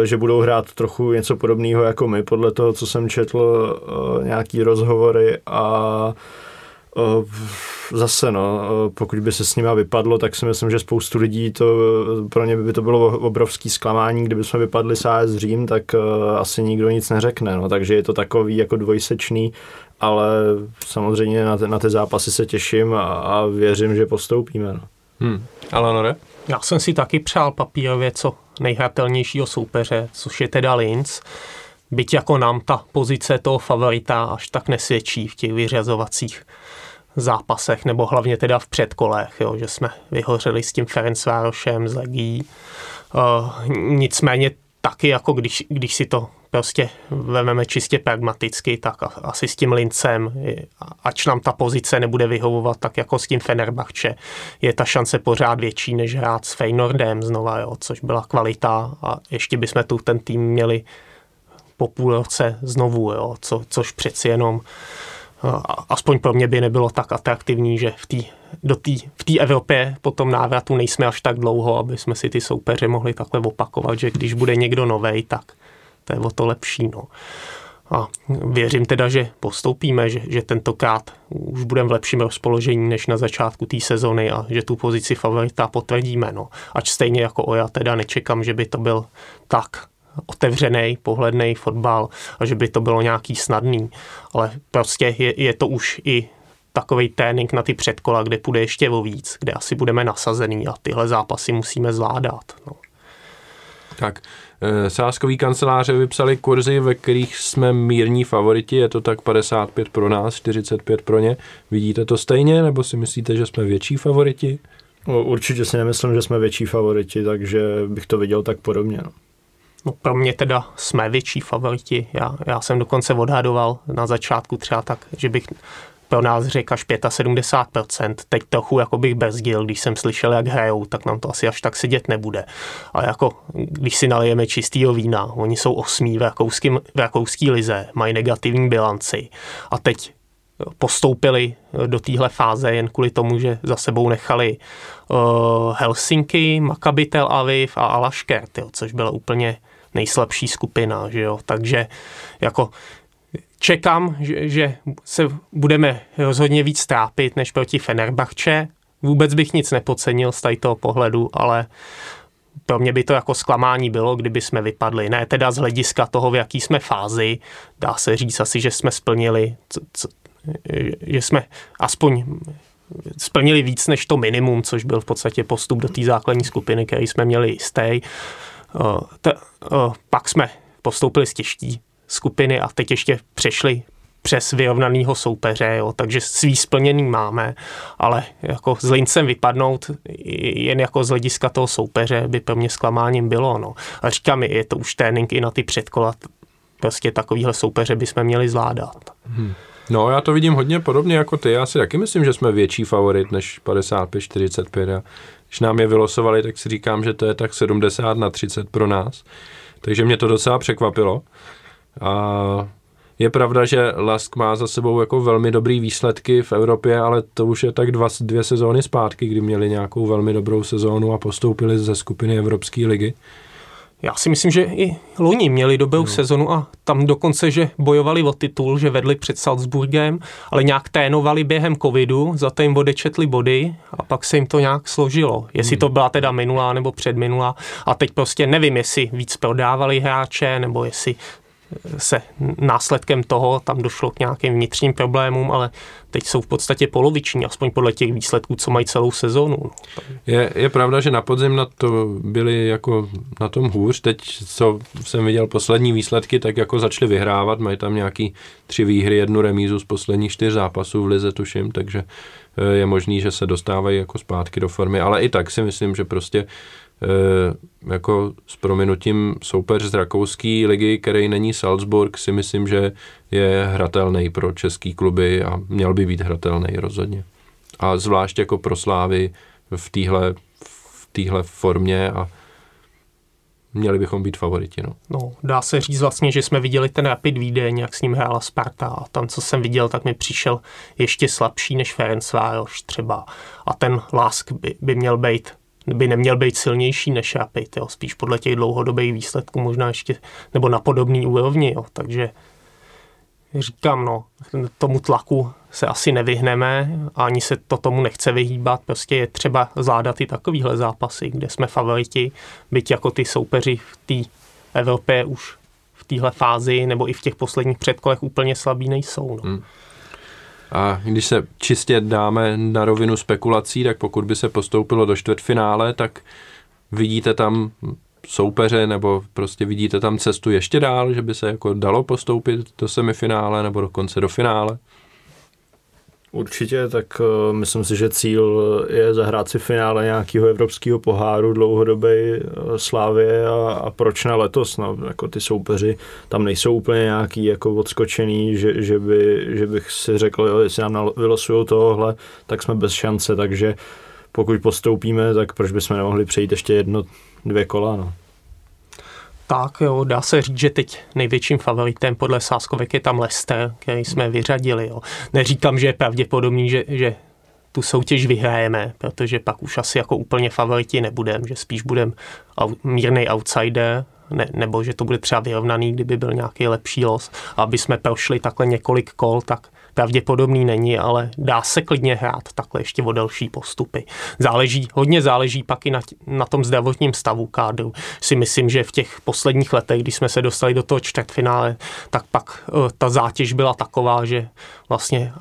že budou hrát trochu něco podobného jako my, podle toho, co jsem četl, nějaký rozhovory a zase, no, pokud by se s nima vypadlo, tak si myslím, že spoustu lidí to, pro ně by to bylo obrovský zklamání, kdyby jsme vypadli s AS Řím, tak asi nikdo nic neřekne, no, takže je to takový jako dvojsečný, ale samozřejmě na ty zápasy se těším a věřím, že postoupíme, no. Alanore? Já jsem si taky přál papírově co nejhratelnějšího soupeře, což je teda Linz. Byť jako nám ta pozice toho favorita až tak nesvědčí v těch vyřazovacích zápasech, nebo hlavně teda v předkolech, jo, že jsme vyhořeli s tím Ferencvárošem, s Legií. Nicméně taky, jako když si to prostě vememe čistě pragmaticky, tak asi s tím Lincem, ač nám ta pozice nebude vyhovovat, tak jako s tím Fenerbahče, je ta šance pořád větší, než hrát s Feyenoordem znova, jo, což byla kvalita a ještě bychom tu ten tým měli po půl roce znovu, jo, což přeci jenom aspoň pro mě by nebylo tak atraktivní, že v té Evropě po tom návratu nejsme až tak dlouho, aby jsme si ty soupeře mohli takhle opakovat, že když bude někdo novej, tak to je o to lepší. No. A věřím teda, že postoupíme, že tentokrát už budeme v lepším rozpoložení než na začátku té sezony a že tu pozici favorita potvrdíme. No. Ač stejně jako Oja teda nečekám, že by to byl tak otevřený, pohledný fotbal a že by to bylo nějaký snadný. Ale prostě je to už i takovej trénink na ty předkola, kde půjde ještě o víc, kde asi budeme nasazený a tyhle zápasy musíme zvládat. No. Tak, sázkový kanceláře vypsali kurzy, ve kterých jsme mírní favoriti, je to tak 55 pro nás, 45 pro ně. Vidíte to stejně, nebo si myslíte, že jsme větší favoriti? Určitě si nemyslím, že jsme větší favoriti, takže bych to viděl tak podobně. No. No pro mě teda jsme větší favoriti. Já jsem dokonce odhadoval na začátku třeba tak, že bych pro nás řekl až 75%. Teď trochu jako bych brzdil, když jsem slyšel, jak hrajou, tak nám to asi až tak sedět nebude. Ale jako, když si nalijeme čistýho vína, oni jsou 8. v rakouský lize, mají negativní bilanci a teď postoupili do téhle fáze jen kvůli tomu, že za sebou nechali Helsinki, Maccabi Tel Aviv a Al Ashkert, což byla úplně nejslabší skupina. Že jo? Takže jako čekám, že se budeme rozhodně víc trápit než proti Fenerbahče. Vůbec bych nic nepodcenil z tady toho pohledu, ale pro mě by to jako zklamání bylo, kdyby jsme vypadli. Ne teda z hlediska toho, v jaký jsme fázi. Dá se říct asi, že jsme splnili že jsme aspoň splnili víc než to minimum, což byl v podstatě postup do té základní skupiny, který jsme měli jistý. Pak jsme postoupili z těžší skupiny a teď ještě přešli přes vyrovnanýho soupeře, jo, takže svý splněný máme, ale jako s Lincem vypadnout jen jako z hlediska toho soupeře by pro mě zklamáním bylo. No. A říkám, je to už trénink i na ty předkola, prostě takovýhle soupeře bychom měli zvládat. No, já to vidím hodně podobně jako ty. Já si taky myslím, že jsme větší favorit než 55-45. když nám je vylosovali, tak si říkám, že to je tak 70/30 pro nás. Takže mě to docela překvapilo. A je pravda, že Lask má za sebou jako velmi dobrý výsledky v Evropě, ale to už je tak dvě sezóny zpátky, kdy měli nějakou velmi dobrou sezónu a postoupili ze skupiny Evropské ligy. Já si myslím, že i loni měli dobrou sezonu a tam dokonce, že bojovali o titul, že vedli před Salzburgem, ale nějak trénovali během covidu, za to jim odečetli body a pak se jim to nějak složilo. Jestli to byla teda minulá nebo předminulá a teď prostě nevím, jestli víc prodávali hráče nebo jestli se následkem toho tam došlo k nějakým vnitřním problémům, ale teď jsou v podstatě poloviční, aspoň podle těch výsledků, co mají celou sezónu. Je pravda, že na podzim na to byli jako na tom hůř. Teď, co jsem viděl poslední výsledky, tak jako začali vyhrávat, mají tam nějaký 3 výhry, 1 remízu z posledních 4 zápasů v lize, tuším, takže je možný, že se dostávají jako zpátky do formy, ale i tak si myslím, že prostě jako s prominutím soupeř z rakouské ligy, který není Salzburg, si myslím, že je hratelný pro český kluby a měl by být hratelný rozhodně. A zvlášť jako pro Slávy v téhle formě a měli bychom být favoriti. No, dá se říct vlastně, že jsme viděli ten Rapid Vídeň, jak s ním hrála Sparta a tam, co jsem viděl, tak mi přišel ještě slabší než Ferencváros třeba. A ten Lask by neměl být silnější než Rapid, jo. Spíš podle těch dlouhodobých výsledků možná ještě, nebo na podobný úrovni, jo. Takže říkám, no, tomu tlaku se asi nevyhneme, ani se to tomu nechce vyhýbat, prostě je třeba zvládat i takovýhle zápasy, kde jsme favoriti, byť jako ty soupeři v té Evropě už v téhle fázi, nebo i v těch posledních předkolech úplně slabí nejsou, no. A když se čistě dáme na rovinu spekulací, tak pokud by se postoupilo do čtvrtfinále, tak vidíte tam soupeře nebo prostě vidíte tam cestu ještě dál, že by se jako dalo postoupit do semifinále nebo dokonce do finále? Určitě, tak myslím si, že cíl je zahrát si finále nějakého evropského poháru dlouhodobé Slávě a proč ne letos, no, jako ty soupeři tam nejsou úplně nějaký jako odskočený, že bych si řekl, jo, jestli nám vylosujou tohle, tak jsme bez šance, takže pokud postoupíme, tak proč bychom nemohli přejít ještě 1-2 kola, no. Tak jo, dá se říct, že teď největším favoritem podle sázkovek je tam Leicester, který jsme vyřadili. Jo. Neříkám, že je pravděpodobný, že tu soutěž vyhrajeme, protože pak už asi jako úplně favoriti nebudeme, že spíš budeme mírnej outsider, nebo že to bude třeba vyrovnaný, kdyby byl nějaký lepší los. Aby jsme prošli takhle několik kol, tak pravděpodobný není, ale dá se klidně hrát takhle ještě o další postupy. Hodně záleží pak i na tom zdravotním stavu kádru. Si myslím, že v těch posledních letech, když jsme se dostali do toho čtvrtfinále, tak pak ta zátěž byla taková, že vlastně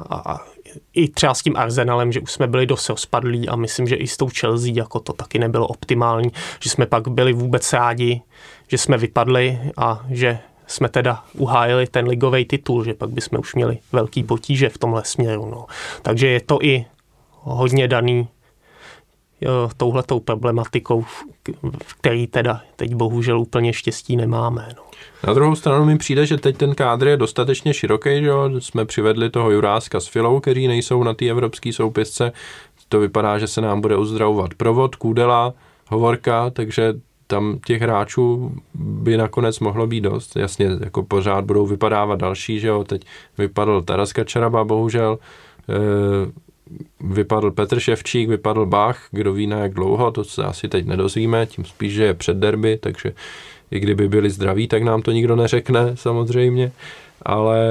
i třeba s tím Arsenalem, že už jsme byli dost rozpadlí a myslím, že i s tou Chelsea jako to taky nebylo optimální, že jsme pak byli vůbec rádi, že jsme vypadli a že jsme teda uhájili ten ligový titul, že pak bychom už měli velký potíže v tomhle směru. No. Takže je to i hodně daný touhletou problematikou, v který teda teď bohužel úplně štěstí nemáme. No. Na druhou stranu mi přijde, že teď ten kádr je dostatečně široký, že jsme přivedli toho Juráska s Filou, kteří nejsou na té evropské soupisce. To vypadá, že se nám bude uzdravovat Provod, Kůdela, Hovorka, takže tam těch hráčů by nakonec mohlo být dost. Jasně, jako pořád budou vypadávat další, že jo, teď vypadl Taras Kačaraba, bohužel, vypadl Petr Ševčík, vypadl Bach, kdo ví na jak dlouho, to se asi teď nedozvíme, tím spíš, že je před derby, takže i kdyby byli zdraví, tak nám to nikdo neřekne, samozřejmě, ale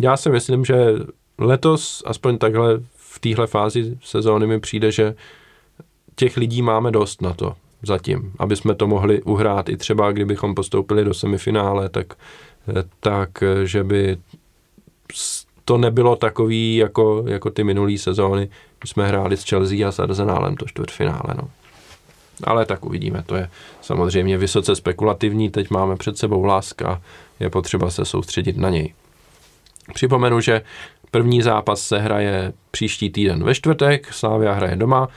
já si myslím, že letos, aspoň takhle v téhle fázi sezóny mi přijde, že těch lidí máme dost na to zatím, aby jsme to mohli uhrát i třeba, kdybychom postoupili do semifinále, tak že by to nebylo takový, jako ty minulý sezóny, kdy jsme hráli s Chelsea a s Arsenálem to čtvrtfinále, no. Ale tak uvidíme, to je samozřejmě vysoce spekulativní, teď máme před sebou Lask a je potřeba se soustředit na něj. Připomenu, že první zápas se hraje příští týden ve čtvrtek, Slavia hraje doma,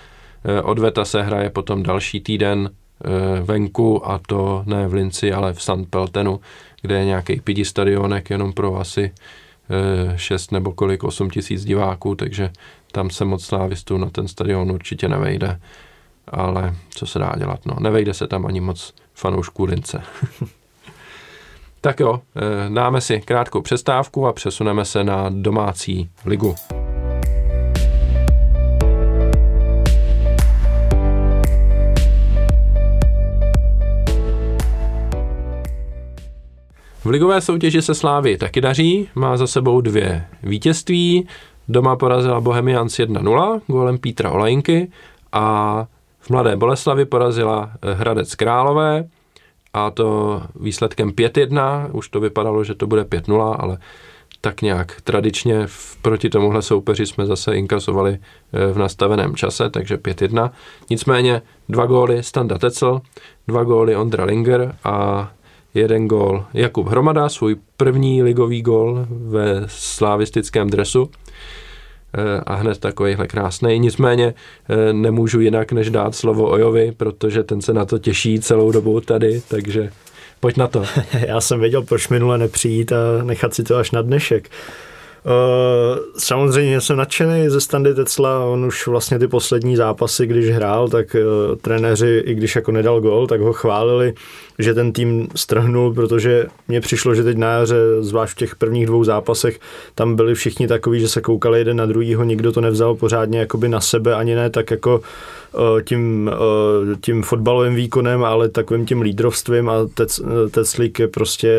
odveta se hraje potom další týden venku a to ne v Linci, ale v Sant Peltenu, kde je nějaký pidi stadionek jenom pro asi 6 nebo kolik 8 tisíc diváků, takže tam se moc slávistů na ten stadion určitě nevejde. ale co se dá dělat, no, nevejde se tam ani moc fanoušků Lince. Tak jo, dáme si krátkou přestávku a přesuneme se na domácí ligu. V ligové soutěži se Slávii taky daří, má za sebou 2 vítězství, doma porazila Bohemians 1-0 gólem Pítra Olejnky a v Mladé Boleslavi porazila Hradec Králové, a to výsledkem 5-1, už to vypadalo, že to bude 5-0, ale tak nějak tradičně proti tomuhle soupeři jsme zase inkasovali v nastaveném čase, takže 5-1. Nicméně 2 góly Standa Tecl, 2 góly Ondra Linger a 1 gól Jakub Hromada, svůj první ligový gól ve slavistickém dresu. A hned takovýhle krásnej. Nicméně nemůžu jinak, než dát slovo Ojovi, protože ten se na to těší celou dobu tady, takže pojď na to. Já jsem věděl, proč minule nepřijít a nechat si to až na dnešek. Samozřejmě jsem nadšený ze Standy Tecla, on už vlastně ty poslední zápasy, když hrál, tak trenéři, i když jako nedal gól, tak ho chválili, že ten tým strhnul, protože mně přišlo, že teď na jaře, zvlášť v těch prvních 2 zápasech, tam byli všichni takoví, že se koukali jeden na druhýho, nikdo to nevzal pořádně jakoby na sebe, ani ne tak jako tím fotbalovým výkonem, ale takovým tím lídrovstvím, a Teclík je prostě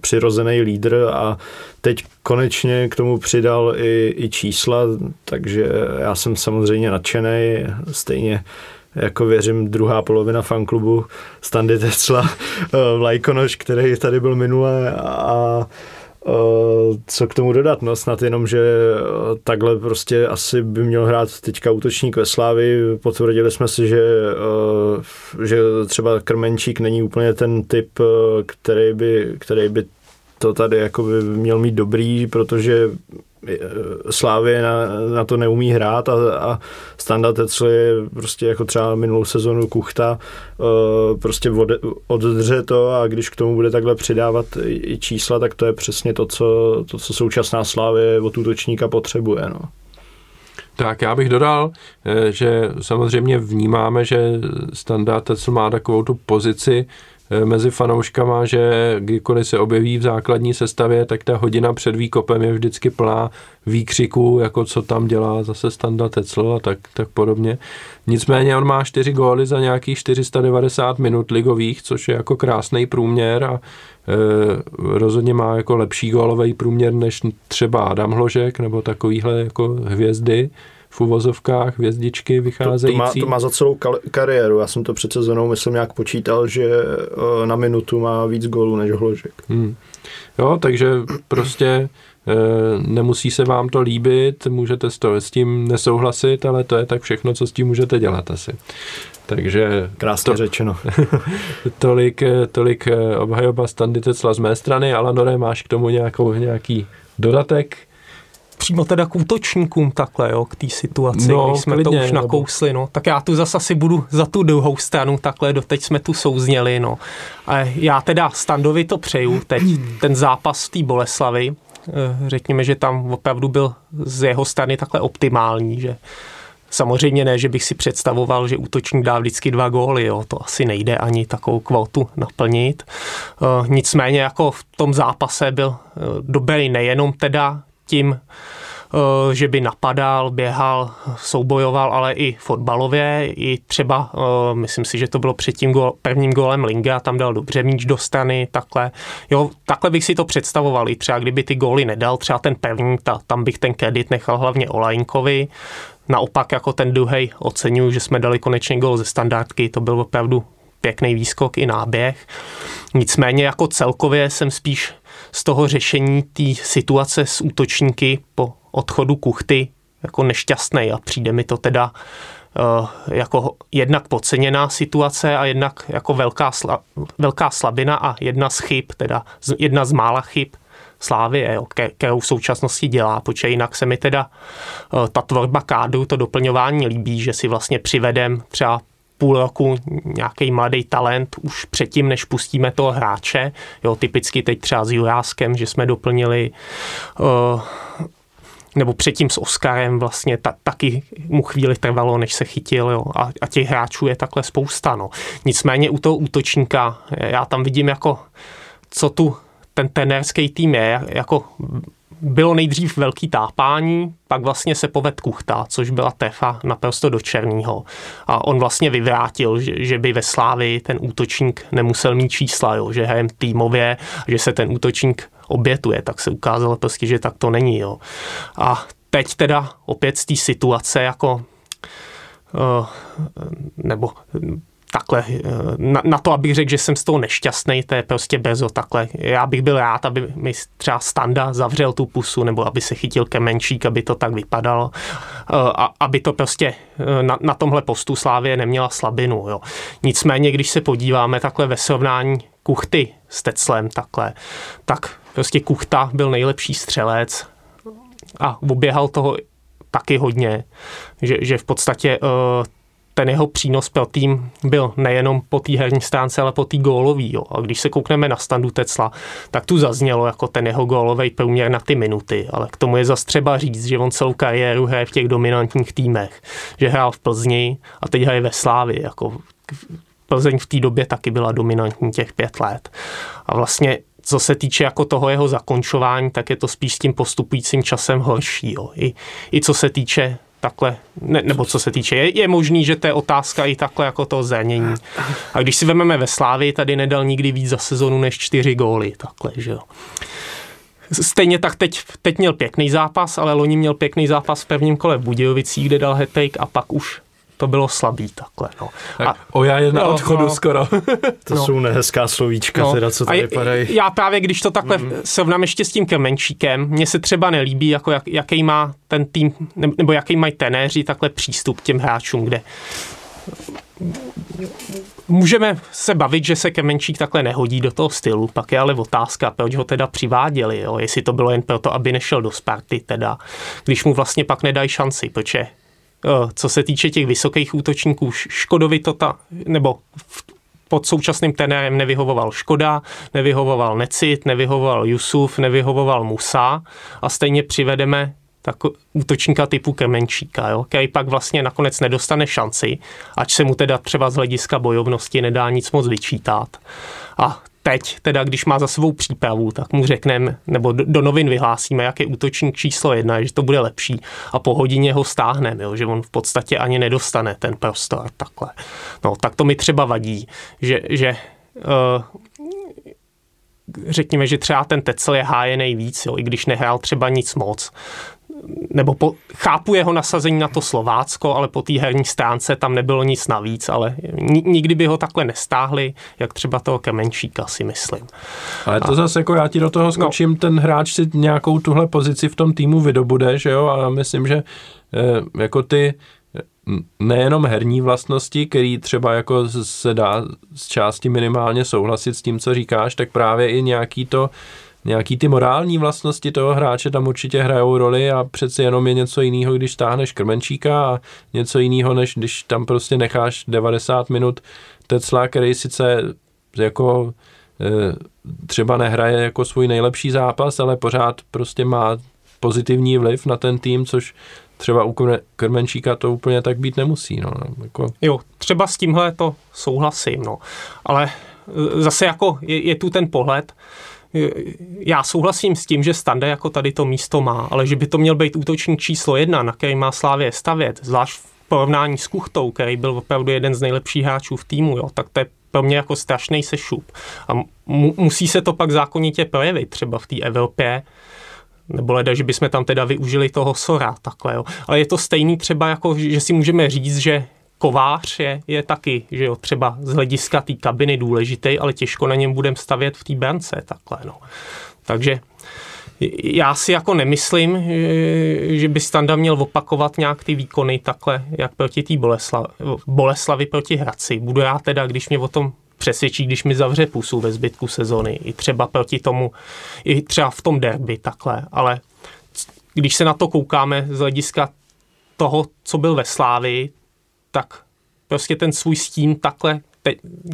přirozený lídr a teď konečně k tomu přidal i čísla, takže já jsem samozřejmě nadšený, stejně jako věřím druhá polovina fanklubu Standy Tecla, Vlajkonoš, který tady byl minule, a co k tomu dodat, no snad jenom, že takhle prostě asi by měl hrát teďka útočník ve Slávii. Potvrdili jsme si, že třeba Krmenčík není úplně ten typ, který by to tady jako by měl mít dobrý, protože Slávie na to neumí hrát, a Standa Tecl je prostě jako třeba minulou sezonu Kuchta, prostě oddře to, a když k tomu bude takhle přidávat i čísla, tak to je přesně to, co současná Slávie od útočníka potřebuje, no. Tak já bych dodal, že samozřejmě vnímáme, že Standa Tecl má takovou tu pozici mezi fanouškama, že kdykoliv se objeví v základní sestavě, tak ta hodina před výkopem je vždycky plná výkřiků, jako co tam dělá zase Standa Tecl a tak podobně. Nicméně on má 4 góly za nějakých 490 minut ligových, což je jako krásný průměr, a rozhodně má jako lepší gólový průměr než třeba Adam Hložek nebo takovýhle jako hvězdy v uvozovkách, hvězdičky vycházející. To má za celou kariéru. Já jsem to před sezónou, myslím, nějak počítal, že na minutu má víc gólů než Hložek. Jo, takže prostě nemusí se vám to líbit, můžete s tím nesouhlasit, ale to je tak všechno, co s tím můžete dělat asi. Takže krásně řečeno. tolik obhajoba Standy Tecla z mé strany. Alanore, máš k tomu nějaký dodatek? Přímo teda k útočníkům takhle, jo, k té situaci, no, když jsme klidně, to už nakousli, no. Tak já tu zase asi budu za tu druhou stranu, takhle doteď jsme tu souzněli, no. A já teda Standovi to přeju teď, ten zápas v té Boleslavi, řekněme, že tam opravdu byl z jeho strany takhle optimální, že samozřejmě ne, že bych si představoval, že útočník dá vždycky 2 góly, jo, to asi nejde ani takovou kvotu naplnit. Nicméně jako v tom zápase byl dobrý nejenom teda tím, že by napadal, běhal, soubojoval, ale i fotbalově, i třeba, myslím si, že to bylo před tím prvním gólem Linga, tam dal dobře míč do strany, takhle. Jo, takhle bych si to představoval, i třeba kdyby ty góly nedal, třeba ten první, tam bych ten kredit nechal hlavně Olajnkovi. Naopak jako ten druhej oceňuji, že jsme dali konečně gól ze standardky, to byl opravdu pěkný výskok i náběh. Nicméně jako celkově jsem spíš z toho řešení té situace s útočníky po odchodu Kuchty jako nešťastnej, a přijde mi to teda jako jednak podceněná situace a jednak jako velká slabina a jedna z chyb, teda jedna z mála chyb Slávie, kterou v současnosti dělá, protože jinak se mi teda ta tvorba kádru, to doplňování líbí, že si vlastně přivedem třeba půl roku nějaký mladý talent už předtím, než pustíme toho hráče. Jo, typicky teď třeba s Juráskem, že jsme doplnili nebo předtím s Oscarem vlastně taky mu chvíli trvalo, než se chytil, jo. A těch hráčů je takhle spousta, no. Nicméně u toho útočníka, já tam vidím jako, co tu ten trenérský tým je, jako bylo nejdřív velký tápání, pak vlastně se povedl Kuchta, což byla trefa naprosto do černého. A on vlastně vyvrátil, že by ve Slávii ten útočník nemusel mít čísla, jo, že hrajem týmově, že se ten útočník obětuje, tak se ukázalo prostě, že tak to není. Jo. A teď teda opět z té situace jako nebo takhle, na to, abych řekl, že jsem z toho nešťastnej, to je prostě brzo takhle. Já bych byl rád, aby mi třeba Standa zavřel tu pusu, nebo aby se chytil Kemenčík, aby to tak vypadalo. A aby to prostě na tomhle postu Slávie neměla slabinu. Jo. Nicméně, když se podíváme takhle ve srovnání Kuchty s Teclem takhle, tak prostě Kuchta byl nejlepší střelec a oběhal toho taky hodně, že v podstatě ten jeho přínos pro tým byl nejenom po té herní stránce, ale po té gólový. Jo. A když se koukneme na Standu Tecla, tak tu zaznělo jako ten jeho gólovej průměr na ty minuty, ale k tomu je zas třeba říct, že on celou kariéru hraje v těch dominantních týmech, že hrál v Plzni a teď hraje ve Slávii. Jako Plzeň v té době taky byla dominantní těch 5 let. A vlastně co se týče jako toho jeho zakončování, tak je to spíš s tím postupujícím časem horší. Jo. I co se týče takhle, nebo co se týče, je možný, že to je otázka i takhle jako toho zranění. A když si vezmeme ve Slávii, tady nedal nikdy víc za sezonu než 4 góly, takhle, že jo. Stejně tak teď měl pěkný zápas, ale loni měl pěkný zápas v prvním kole v Budějovicích, kde dal hat-trick a pak už to bylo slabý takhle, no. Tak Oja je na odchodu skoro. To jsou nehezká slovíčka, teda, co tady padají. Já právě, když to takhle srovnám ještě s tím Krmenčíkem, mně se třeba nelíbí, jako jaký má ten tým, nebo jaký mají trenéři takhle přístup k těm hráčům, kde můžeme se bavit, že se Krmenčík takhle nehodí do toho stylu, pak je ale otázka, proč ho teda přiváděli, jo? Jestli to bylo jen proto, aby nešel do Sparty, teda, když mu vlastně pak nedají šanci, protože co se týče těch vysokých útočníků, Škodovi to nebo pod současným trenérem nevyhovoval Škoda, nevyhovoval Necit, nevyhovoval Jusuf, nevyhovoval Musa a stejně přivedeme útočníka typu Krmenčíka, jo, který pak vlastně nakonec nedostane šanci, ač se mu teda třeba z hlediska bojovnosti nedá nic moc vyčítat. A teď, teda když má za svou přípravu, tak mu řekneme, nebo do novin vyhlásíme, jak je útočník číslo 1, že to bude lepší a po hodině ho stáhneme, jo, že on v podstatě ani nedostane ten prostor takhle. No, tak to mi třeba vadí, že řekněme, že třeba ten Tecel je hájenej víc, jo, i když nehrál třeba nic moc. Nebo chápu jeho nasazení na to Slovácko, ale po té herní stránce tam nebylo nic navíc, ale nikdy by ho takhle nestáhli, jak třeba toho Kemenčíka, si myslím. Ale to zase, jako já ti do toho skočím, ten hráč si nějakou tuhle pozici v tom týmu vydobude, že jo, a myslím, že jako ty nejenom herní vlastnosti, který třeba jako se dá z části minimálně souhlasit s tím, co říkáš, tak právě i nějaký ty morální vlastnosti toho hráče tam určitě hrajou roli a přeci jenom je něco jiného, když táhneš Krmenčíka a něco jiného, než když tam prostě necháš 90 minut Tecla, který sice jako třeba nehraje jako svůj nejlepší zápas, ale pořád prostě má pozitivní vliv na ten tým, což třeba u Krmenčíka to úplně tak být nemusí. No. Jako... Jo, třeba s tímhle to souhlasím, no. Ale zase jako je tu ten pohled. Já souhlasím s tím, že Standa jako tady to místo má, ale že by to měl být útočník číslo 1, na který má Slávě stavět, zvlášť v porovnání s Kuchtou, který byl opravdu jeden z nejlepších hráčů v týmu, jo, tak to je pro mě jako strašný sešup. A musí se to pak zákonitě projevit třeba v té Evropě, nebo leda, že bychom tam teda využili toho Sora, takhle, jo. Ale je to stejný třeba jako, že si můžeme říct, že Kovář je taky, že jo, třeba z hlediska té kabiny důležitý, ale těžko na něm budeme stavět v té brance, takhle, no. Takže já si jako nemyslím, že by Standa měl opakovat nějak ty výkony takhle, jak proti té Boleslavi proti Hradci. Budu já teda, když mě o tom přesvědčí, když mi zavře pusu ve zbytku sezony, i třeba proti tomu, i třeba v tom derby, takhle, ale když se na to koukáme z hlediska toho, co byl ve Slávii, tak prostě ten svůj stín takhle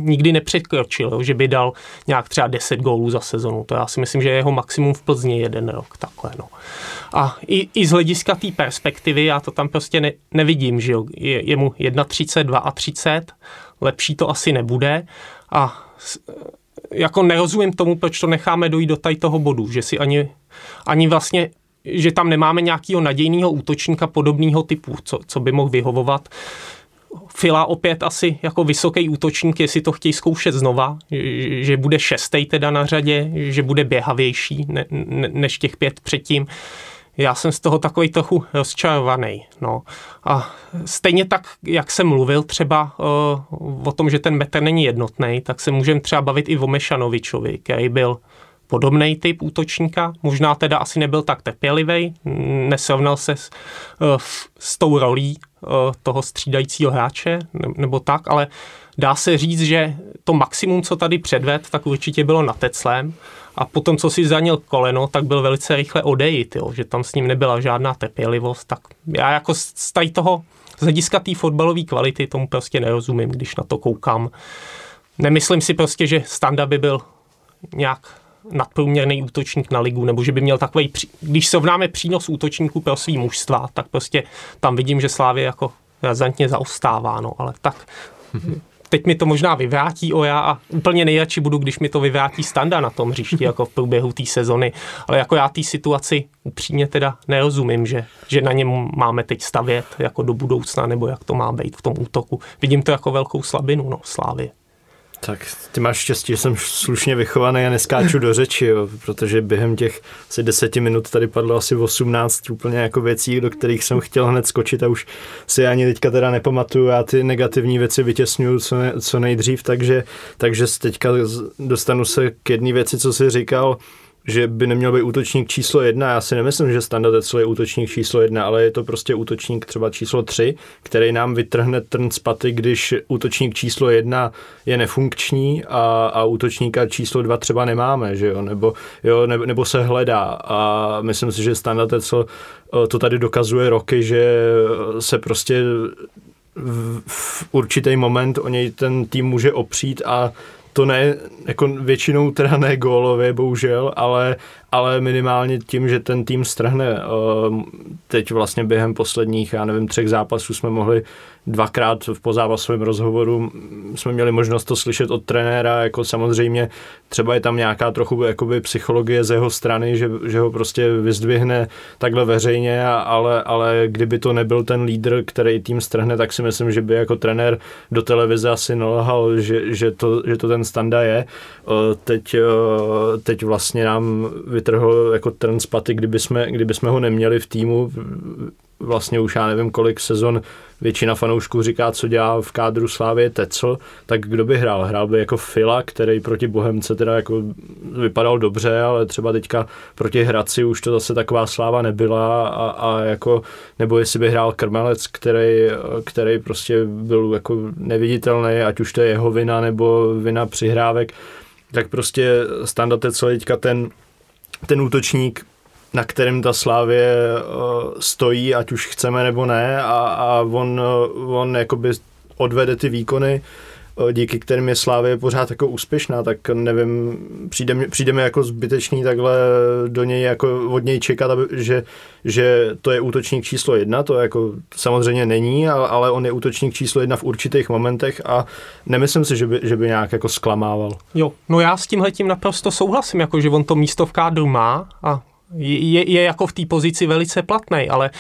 nikdy nepřekročil, že by dal nějak třeba 10 gólů za sezonu. To já si myslím, že je jeho maximum v Plzni jeden rok, takhle. No. A i z hlediska té perspektivy já to tam prostě nevidím, že jo. Je mu 31, 32, lepší to asi nebude a jako nerozumím tomu, proč to necháme dojít do tady toho bodu, že si ani vlastně, že tam nemáme nějakého nadějného útočníka podobného typu, co by mohl vyhovovat. Fila opět asi jako vysoký útočník, jestli to chtějí zkoušet znova, že bude 6. teda na řadě, že bude běhavější než těch 5 předtím. Já jsem z toho takový trochu rozčarovaný. No. A stejně tak, jak jsem mluvil třeba o tom, že ten metr není jednotný, tak se můžeme třeba bavit i o Mešanovičovi, který byl podobný typ útočníka, možná teda asi nebyl tak trpělivý, nesrovnal se s tou rolí toho střídajícího hráče, nebo tak, ale dá se říct, že to maximum, co tady předved, tak určitě bylo na Teclem a potom, co si zranil koleno, tak byl velice rychle odejít, jo, že tam s ním nebyla žádná trpělivost, tak já jako z hlediska té fotbalové kvality tomu prostě nerozumím, když na to koukám. Nemyslím si prostě, že Standa by byl nějak nadprůměrný útočník na ligu, nebo že by měl takový, když srovnáme přínos útočníků pro svý mužstva, tak prostě tam vidím, že Slávě jako razantně zaostává, no, ale tak teď mi to možná vyvrátí já a úplně nejradši budu, když mi to vyvrátí Standa na tom hřišti, jako v průběhu té sezony, ale jako já té situaci upřímně teda nerozumím, že na něm máme teď stavět jako do budoucna, nebo jak to má být v tom útoku. Vidím to jako velkou slabinu, no, Slávě. Tak ty máš štěstí, že jsem slušně vychovaný a neskáču do řeči, jo, protože během těch asi 10 minut tady padlo asi 18 úplně jako věcí, do kterých jsem chtěl hned skočit a už si ani teďka teda nepamatuju, já ty negativní věci vytěsňuju co nejdřív, takže teďka dostanu se k jedné věci, co jsi říkal, že by neměl být útočník číslo 1. Já si nemyslím, že Standa Tecl je útočník číslo 1, ale je to prostě útočník třeba číslo 3, který nám vytrhne trn z paty, když útočník číslo 1 je nefunkční a útočníka číslo 2 třeba nemáme, že jo? Nebo se hledá. A myslím si, že Standa Tecl to tady dokazuje roky, že se prostě v určitý moment o něj ten tým může opřít a to ne, jako většinou teda ne gólově, bohužel, ale minimálně tím, že ten tým strhne. Teď vlastně během posledních, 3 zápasů jsme mohli 2krát v pozápasovém rozhovoru, jsme měli možnost to slyšet od trenéra, jako samozřejmě třeba je tam nějaká trochu jakoby psychologie z jeho strany, že ho prostě vyzdvihne takhle veřejně, ale kdyby to nebyl ten lídr, který tým strhne, tak si myslím, že by jako trenér do televize asi nalhal, že to ten Standa je. Teď vlastně nám vytrhl jako trn z paty, kdyby jsme ho neměli v týmu. Vlastně už já nevím, kolik sezon většina fanoušků říká, co dělá v kádru Slávie Tecl, tak kdo by hrál? Hrál by jako Fila, který proti Bohemce teda jako vypadal dobře, ale třeba teďka proti Hradci už to zase taková sláva nebyla a jako, nebo jestli by hrál Krmelec, který prostě byl jako neviditelný, ať už to je jeho vina nebo vina přihrávek, tak prostě Standa Tecl teďka ten útočník, na kterém ta Slávě stojí, ať už chceme nebo ne, a on jakoby odvede ty výkony, díky kterým je Slávě pořád jako úspěšná, tak nevím, přijde mi jako zbytečný takhle do něj jako od něj čekat, že to je útočník číslo 1, to jako samozřejmě není, ale on je útočník číslo 1 v určitých momentech a nemyslím si, že by nějak jako zklamával. Jo, no já s tímhletím naprosto souhlasím, jako že on to místo v kádru má a je jako v té pozici velice platnej, ale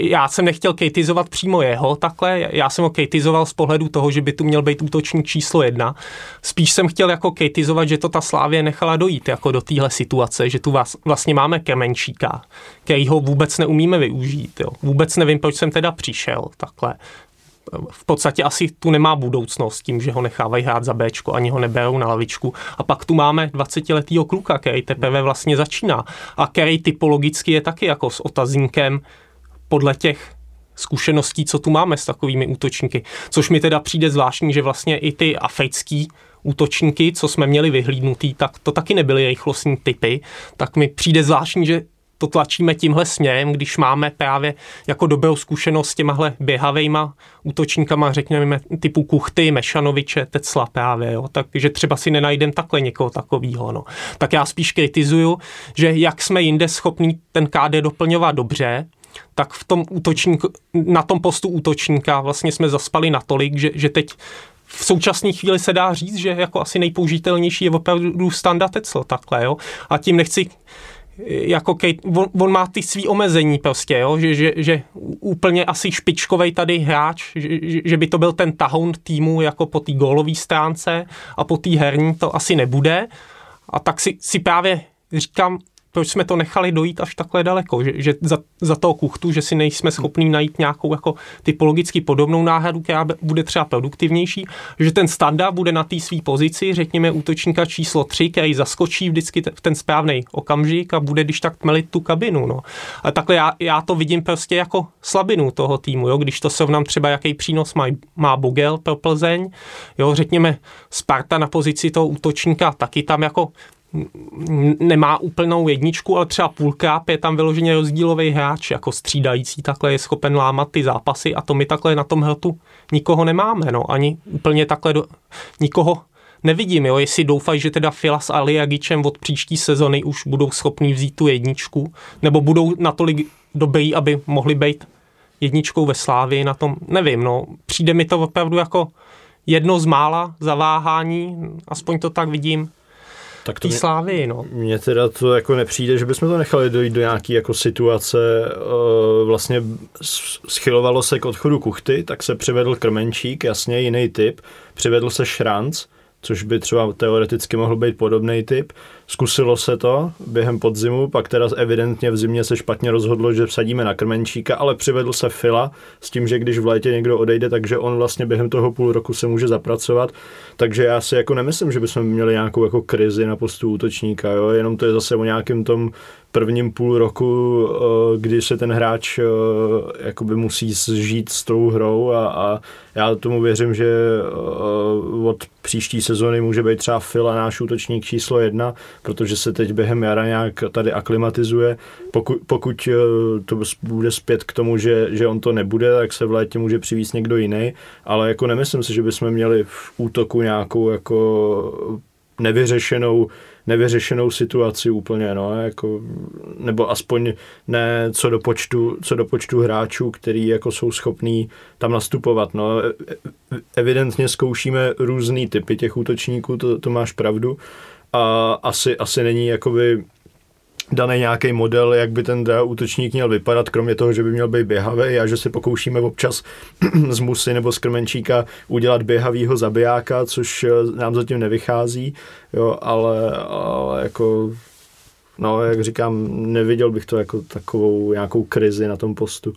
já jsem nechtěl kritizovat přímo jeho takhle, já jsem ho kritizoval z pohledu toho, že by tu měl být útočník číslo 1. Spíš jsem chtěl jako kritizovat, že to ta Slávě nechala dojít jako do téhle situace, že tu vlastně máme Kemenčíka, který ho vůbec neumíme využít. Jo. Vůbec nevím, proč jsem teda přišel takhle. V podstatě asi tu nemá budoucnost tím, že ho nechávají hrát za Bčko, ani ho neberou na lavičku. A pak tu máme 20-letýho kluka, který teprve vlastně začíná a který typologicky je taky jako s otazníkem podle těch zkušeností, co tu máme s takovými útočníky. Což mi teda přijde zvláštní, že vlastně i ty africký útočníky, co jsme měli vyhlídnutý, tak to taky nebyly rychlostní typy. Tak mi přijde zvláštní, že to tlačíme tímhle směrem, když máme právě jako dobrou zkušenost s těmahle běhavejma útočníkama, řekněme typu Kuchty, Mešanoviče, Tecla právě, jo. Takže třeba si nenajdeme takhle někoho takovýho, no. Tak já spíš kritizuju, že jak jsme jinde schopní ten KD doplňovat dobře, tak v tom útočníku, na tom postu útočníka vlastně jsme zaspali natolik, že teď v současné chvíli se dá říct, že jako asi nejpoužitelnější je opravdu Standa Tecl takhle, jo. A tím nechci jako on má ty svý omezení prostě, jo, že úplně asi špičkovej tady hráč, že by to byl ten tahoun týmu jako po té gólové stránce a po té herní to asi nebude. A tak si právě říkám, proč jsme to nechali dojít až takhle daleko, že za toho Kuchtu, že si nejsme schopní najít nějakou jako typologicky podobnou náhradu, která bude třeba produktivnější, že ten Standa bude na té své pozici, řekněme útočníka číslo 3, který zaskočí vždycky v ten správný okamžik a bude když tak tmelit tu kabinu. No. A takhle já to vidím prostě jako slabinu toho týmu, jo? Když to srovnám třeba, jaký přínos má Bogel pro Plzeň, jo? Řekněme Sparta na pozici toho útočníka taky tam jako nemá úplnou jedničku, ale třeba půlkráp je tam vyloženě rozdílový hráč, jako střídající, takhle je schopen lámat ty zápasy a to my takhle na tom hrtu nikoho nemáme, no, ani úplně takhle nikoho nevidím, jo, jestli doufají, že teda Fila s Aliagičem od příští sezony už budou schopní vzít tu jedničku, nebo budou natolik dobrý, aby mohli být jedničkou ve Slávii na tom, nevím, no, přijde mi to opravdu jako jedno z mála zaváhání, aspoň to tak vidím, tak to Slávy, no. Mně teda to jako nepřijde, že bychom to nechali dojít do nějaký jako situace, vlastně schylovalo se k odchodu Kuchty, tak se přivedl Krmenčík, jasně jiný typ, přivedl se Šranc, což by třeba teoreticky mohl být podobný typ, zkusilo se to během podzimu, pak teda evidentně v zimě se špatně rozhodlo, že vsadíme na Krmenčíka, ale přivedl se Fila s tím, že když v létě někdo odejde, takže on vlastně během toho půl roku se může zapracovat, takže já si jako nemyslím, že bychom měli nějakou jako krizi na postu útočníka, jo? Jenom to je zase o nějakém tom prvním půl roku, kdy se ten hráč jakoby musí žít s tou hrou a já tomu věřím, že od příští sezony může být třeba Fila náš útočník číslo 1, protože se teď během jara nějak tady aklimatizuje. Pokud to bude zpět k tomu, že on to nebude, tak se v létě může přivést někdo jiný, ale jako nemyslím si, že bychom měli v útoku nějakou jako nevyřešenou situaci úplně, no, jako, nebo aspoň ne co do počtu hráčů, který jako jsou schopní tam nastupovat, no. Evidentně zkoušíme různý typy těch útočníků, to máš pravdu, a asi není jakoby daný nějaký model, jak by ten útočník měl vypadat, kromě toho, že by měl být běhavý a že se pokoušíme občas z Musy nebo z Krmenčíka udělat běhavýho zabijáka, což nám zatím nevychází, jo, ale jako, no, jak říkám, neviděl bych to jako takovou nějakou krizi na tom postu.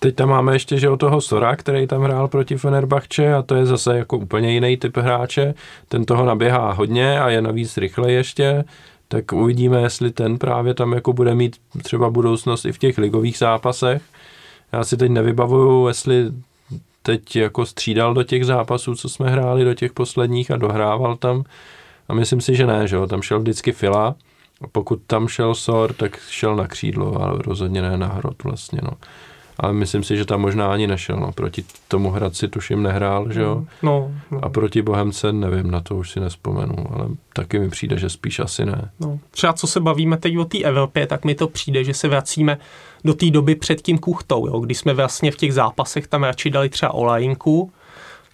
Teď tam máme ještě, že o toho Sora, který tam hrál proti Fenerbahče, a to je zase jako úplně jiný typ hráče, ten toho naběhá hodně a je navíc rychlej ještě, tak uvidíme, jestli ten právě tam jako bude mít třeba budoucnost i v těch ligových zápasech. Já si teď nevybavuju, jestli teď jako střídal do těch zápasů, co jsme hráli, do těch posledních a dohrával tam. A myslím si, že ne, že jo, tam šel vždycky Fila. Pokud tam šel Sor, tak šel na křídlo, ale rozhodně ne na hrot vlastně, no. Ale myslím si, že tam možná ani nešel, no. Proti tomu Hradci tuším nehrál, že jo? No. A proti Bohemce nevím, na to už si nevzpomenu, ale taky mi přijde, že spíš asi ne. No. Třeba co se bavíme teď o té Evropě, tak mi to přijde, že se vracíme do té doby před tím Kuchtou, jo? Kdy jsme vlastně v těch zápasech tam radši dali třeba Olajinku,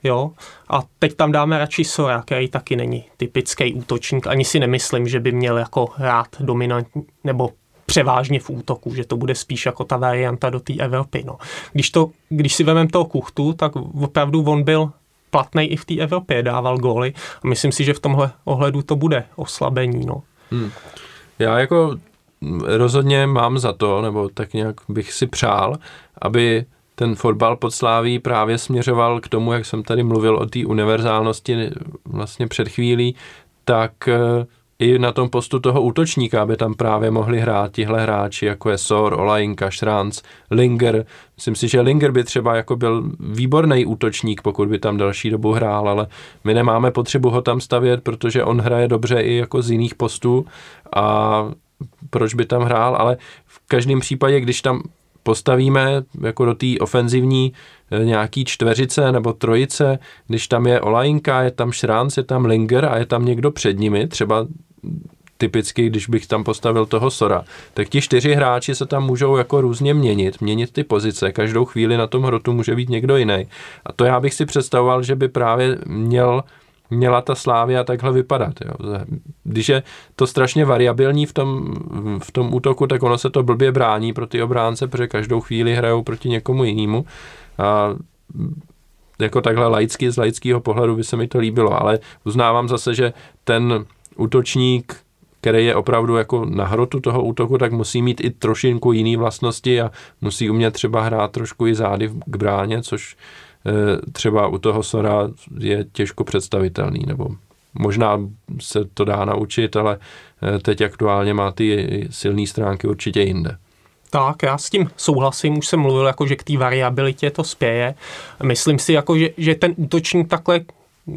jo? A teď tam dáme radši Sora, který taky není typický útočník, ani si nemyslím, že by měl jako hrát dominantní, nebo převážně v útoku, že to bude spíš jako ta varianta do té Evropy. No. Když si vememe toho Kuchtu, tak opravdu on byl platnej i v té Evropě, dával góly a myslím si, že v tomhle ohledu to bude oslabení. No. Já jako rozhodně mám za to, nebo tak nějak bych si přál, aby ten fotbal pod Sláví právě směřoval k tomu, jak jsem tady mluvil o té univerzálnosti vlastně před chvílí, tak i na tom postu toho útočníka, aby tam právě mohli hrát tihle hráči, jako je Sor, Olajinka, Šranc, Linger. Myslím si, že Linger by třeba jako byl výborný útočník, pokud by tam další dobu hrál, ale my nemáme potřebu ho tam stavět, protože on hraje dobře i jako z jiných postů a proč by tam hrál, ale v každém případě, když tam postavíme jako do té ofenzivní nějaký čtveřice nebo trojice, když tam je Olajinka, je tam Šránc, je tam Linger a je tam někdo před nimi, třeba typicky, když bych tam postavil toho Sora, tak ti čtyři hráči se tam můžou jako různě měnit ty pozice, každou chvíli na tom hrotu může být někdo jiný. A to já bych si představoval, že by právě měla ta Slavia takhle vypadat. Jo. Když je to strašně variabilní v tom útoku, tak ono se to blbě brání pro ty obránce, protože každou chvíli hrajou proti někomu jinému. A jako takhle laicky, z laického pohledu by se mi to líbilo, ale uznávám zase, že ten útočník, který je opravdu jako na hrotu toho útoku, tak musí mít i trošinku jiný vlastnosti a musí umět třeba hrát trošku i zády k bráně, což třeba u toho Sora je těžko představitelný, nebo možná se to dá naučit, ale teď aktuálně má ty silné stránky určitě jinde. Tak, já s tím souhlasím, už jsem mluvil, jako, že k té variabilitě to spěje. Myslím si, jako, že ten útočník takhle,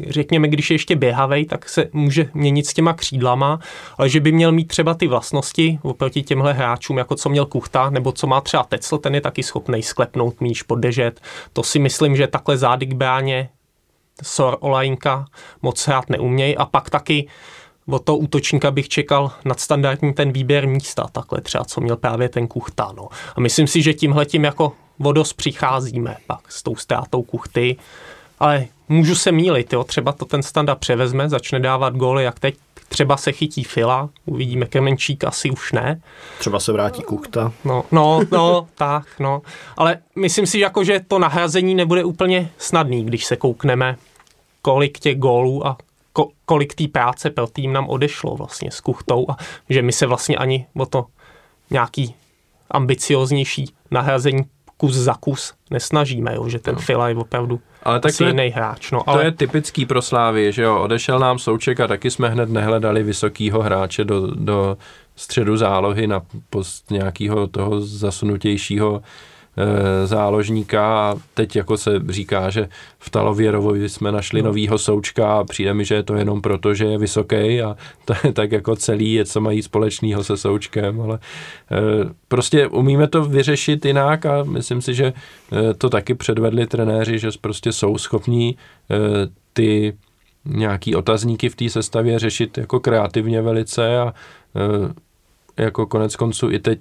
řekněme, když je ještě běhavej, tak se může měnit s těma křídlama, ale že by měl mít třeba ty vlastnosti oproti těmhle hráčům, jako co měl Kuchta, nebo co má třeba Tecl, ten je taky schopnej sklepnout míč pod dežet. To si myslím, že takhle zády k bráně Sor, Olajinka moc hrát neumějí. A pak taky od toho útočníka bych čekal nadstandardní ten výběr místa, takhle třeba, co měl právě ten Kuchta. No. A myslím si, že tímhletím jako vodost přicházíme pak s tou ztrátou Kuchty. Ale můžu se mýlit, jo? Třeba to ten Standa převezme, začne dávat góly, jak teď. Třeba se chytí Fila, uvidíme, Krmenčík asi už ne. Třeba se vrátí Kuchta. No, tak, no. Ale myslím si, jako, že to nahrazení nebude úplně snadný, když se koukneme, kolik těch gólů a kolik té práce pro tým nám odešlo vlastně s Kuchtou a že my se vlastně ani o to nějaký ambicioznější nahrazení kus za kus nesnažíme, jo? Že ten Fila je opravdu asi jiný hráč. No, ale to je typický pro Slávii, že jo, odešel nám Souček a taky jsme hned nehledali vysokýho hráče do středu zálohy na post nějakého toho zasunutějšího záložníka a teď jako se říká, že v Talověrovovi jsme našli novýho Součka a přijde mi, že je to jenom proto, že je vysoký a to je tak jako celý je, co mají společného se Součkem, ale prostě umíme to vyřešit jinak a myslím si, že to taky předvedli trenéři, že prostě jsou schopní ty nějaký otazníky v té sestavě řešit jako kreativně velice a jako konec konců i teď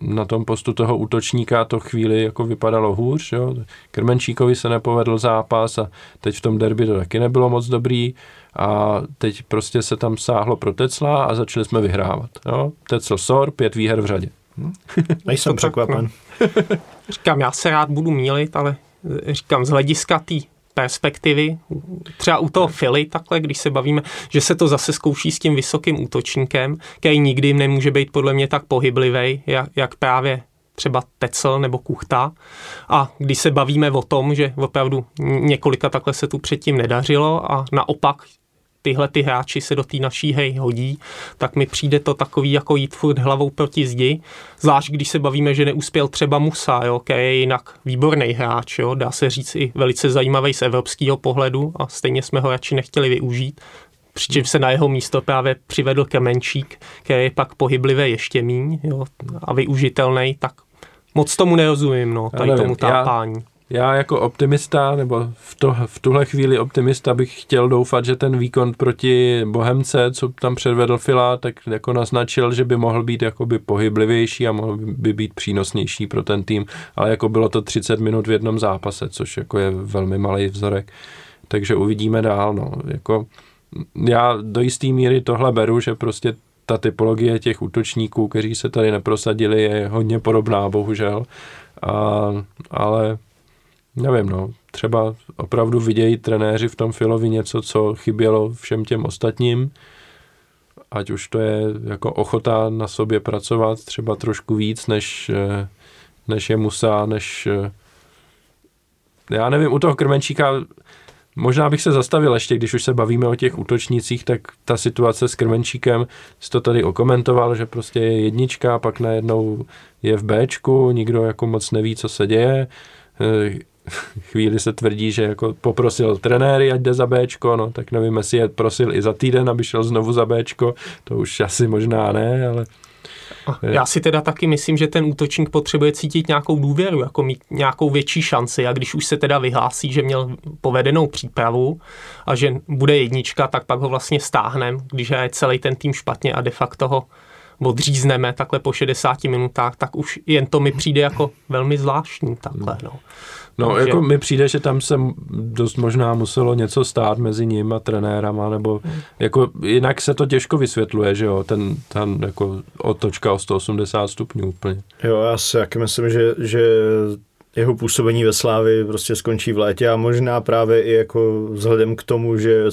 na tom postu toho útočníka to chvíli jako vypadalo hůř. Jo. Krmenčíkovi se nepovedl zápas a teď v tom derby to taky nebylo moc dobrý a teď prostě se tam sáhlo pro Tecla a začali jsme vyhrávat. Jo. Tecl Sor, 5 výher v řadě. Nejsem překvapen. Říkám, já se rád budu mýlit, ale říkám, z hlediska té perspektivy, třeba u toho Fily takhle, když se bavíme, že se to zase zkouší s tím vysokým útočníkem, který nikdy nemůže být podle mě tak pohyblivý, jak právě třeba Tecl nebo Kuchta. A když se bavíme o tom, že opravdu několika takhle se tu předtím nedařilo a naopak tyhle ty hráči se do té naší hry hodí, tak mi přijde to takový jako jít furt hlavou proti zdi, zvlášť když se bavíme, že neuspěl třeba Musa, jo, který je jinak výborný hráč, jo, dá se říct i velice zajímavý z evropského pohledu a stejně jsme ho radši nechtěli využít, přičemž se na jeho místo právě přivedl Krmenčík, který je pak pohyblivý ještě míň, jo, a využitelný, tak moc tomu nerozumím, no, tady tomu tápání. Já jako optimista, nebo v tuhle chvíli optimista bych chtěl doufat, že ten výkon proti Bohemce, co tam předvedl Fila, tak jako naznačil, že by mohl být jakoby pohyblivější a mohl by být přínosnější pro ten tým, ale jako bylo to 30 minut v jednom zápase, což jako je velmi malý vzorek, takže uvidíme dál, no, jako já do jisté míry tohle beru, že prostě ta typologie těch útočníků, kteří se tady neprosadili, je hodně podobná, bohužel, ale nevím, no, třeba opravdu vidějí trenéři v tom Filovi něco, co chybělo všem těm ostatním, ať už to je jako ochota na sobě pracovat třeba trošku víc, než je Musa, než... Já nevím, u toho Krmenčíka možná bych se zastavil ještě, když už se bavíme o těch útočnících, tak ta situace s Krmenčíkem, jsi to tady okomentoval, že prostě je jednička, pak najednou je v Bčku, nikdo jako moc neví, co se děje, chvíli se tvrdí, že jako poprosil trenéry, ať jde za Bčko, no tak nevím, jestli je prosil i za týden, aby šel znovu za Bčko, to už asi možná ne, ale... Já si teda taky myslím, že ten útočník potřebuje cítit nějakou důvěru, jako mít nějakou větší šanci, a když už se teda vyhlásí, že měl povedenou přípravu a že bude jednička, tak pak ho vlastně stáhnem, když je celý ten tým špatně a de facto ho odřízneme takhle po 60 minutách, tak už jen to mi přijde jako velmi zvláštní takhle, no. No, takže... jako mi přijde, že tam se dost možná muselo něco stát mezi ním a trenérama, nebo jako jinak se to těžko vysvětluje, že jo, ten jako otočka o 180 stupňů úplně. Jo, já si taky myslím, že jeho působení ve Slavii prostě skončí v létě a možná právě i jako vzhledem k tomu, že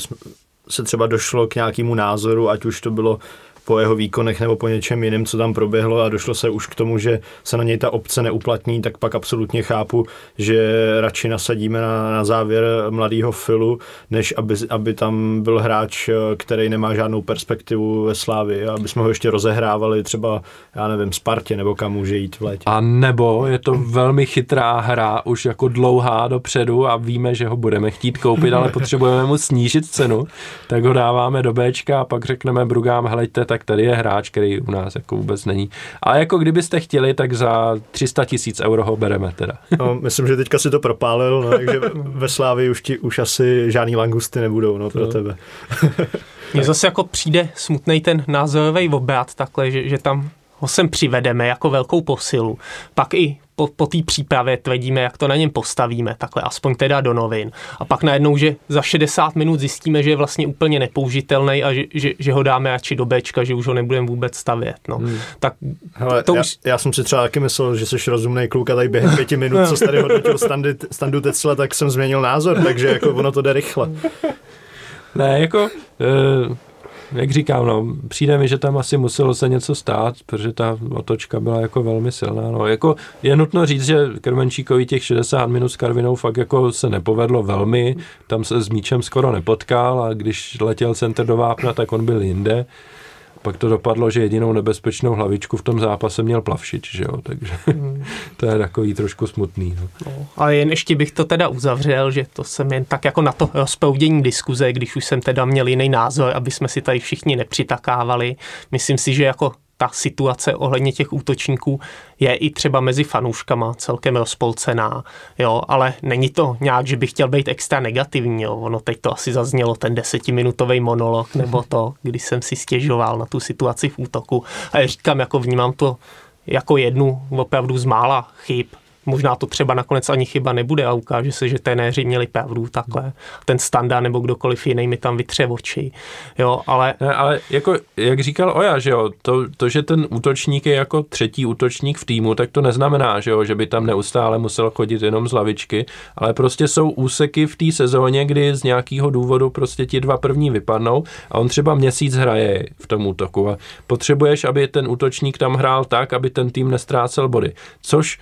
se třeba došlo k nějakému názoru, ať už to bylo po jeho výkonech nebo po něčem jiném, co tam proběhlo a došlo se už k tomu, že se na něj ta opce neuplatní, tak pak absolutně chápu, že radši nasadíme na závěr mladýho Philu, než aby tam byl hráč, který nemá žádnou perspektivu ve Slavii, aby jsme ho ještě rozehrávali třeba, já nevím, Spartě nebo kam může jít v létě. A nebo je to velmi chytrá hra, už jako dlouhá dopředu a víme, že ho budeme chtít koupit, ale potřebujeme mu snížit cenu, tak ho dáváme do Bčka a pak řekneme Brugám, hleďte, tak tady je hráč, který u nás jako vůbec není. A jako kdybyste chtěli, tak za 300 000 € ho bereme teda. No, myslím, že teďka si to propálil, no, takže ve Slávii už asi žádný langusty nebudou, no, pro tebe. Mně zase jako přijde smutnej ten názorový obrat takhle, že tam ho sem přivedeme jako velkou posilu. Pak i po té přípravě tvrdíme, jak to na něm postavíme, takhle aspoň teda do novin. A pak najednou, že za 60 minut zjistíme, že je vlastně úplně nepoužitelný a že ho dáme radši do Bčka, že už ho nebudeme vůbec stavět. No. Tak hele, to už... já jsem si třeba taky myslel, že jsi rozumnej kluk a tady během 5 minut, co jsi tady hodnotil Standu Tecla, tak jsem změnil názor, takže jako ono to jde rychle. Ne, jako... Jak říkám, no, přijde mi, že tam asi muselo se něco stát, protože ta otočka byla jako velmi silná. No. Jako je nutno říct, že Krmenčíkovi těch 60 minut s Karvinou fakt jako se nepovedlo velmi, tam se s míčem skoro nepotkal a když letěl centr do vápna, tak on byl jinde. Pak to dopadlo, že jedinou nebezpečnou hlavičku v tom zápase měl Plavšič, že jo, takže to je takový trošku smutný. No. No, ale jen ještě bych to teda uzavřel, že to jsem jen tak jako na to rozproudění diskuze, když už jsem teda měl jiný názor, aby jsme si tady všichni nepřitakávali. Myslím si, že jako ta situace ohledně těch útočníků je i třeba mezi fanouškama celkem rozpolcená, jo, ale není to nějak, že bych chtěl být extra negativní, jo, ono teď to asi zaznělo, ten 10-minutový monolog, nebo to, když jsem si stěžoval na tu situaci v útoku a já říkám, jako vnímám to jako jednu opravdu z mála chyb, možná to třeba nakonec ani chyba nebude a ukáže se, že trenéři měli pravdu takhle. Ten Standa nebo kdokoliv jiný mi tam vytře oči. Jo, ale... Ne, ale jako, jak říkal Oja, že jo, to, že ten útočník je jako třetí útočník v týmu, tak to neznamená, že jo, že by tam neustále musel chodit jenom z lavičky, ale prostě jsou úseky v té sezóně, kdy z nějakého důvodu prostě ti dva první vypadnou a on třeba měsíc hraje v tom útoku a potřebuješ, aby ten útočník tam hrál tak, aby ten tým nestrácel body, což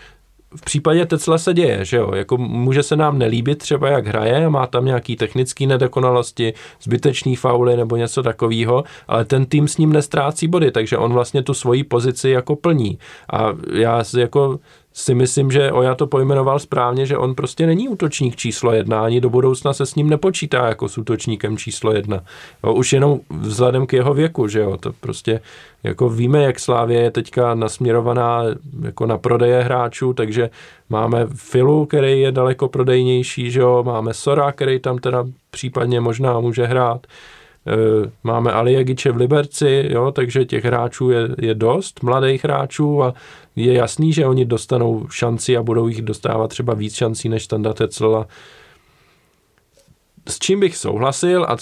v případě Tecla se děje, že jo, jako může se nám nelíbit třeba jak hraje, má tam nějaký technický nedokonalosti, zbytečný fauly nebo něco takového, ale ten tým s ním nestrácí body, takže on vlastně tu svoji pozici jako plní. A já jako si myslím, že Oja to pojmenoval správně, že on prostě není útočník číslo 1, ani do budoucna se s ním nepočítá jako s útočníkem číslo 1. Jo, už jenom vzhledem k jeho věku, že jo, to prostě jako víme, jak Slavie je teďka nasměrovaná jako na prodeje hráčů, takže máme Philu, který je daleko prodejnější, že jo, máme Sora, který tam teda případně možná může hrát, máme Aliagiče v Liberci, jo, takže těch hráčů je dost, mladých hráčů a je jasný, že oni dostanou šanci a budou jich dostávat třeba víc šancí než Standa Tecla. S čím bych souhlasil a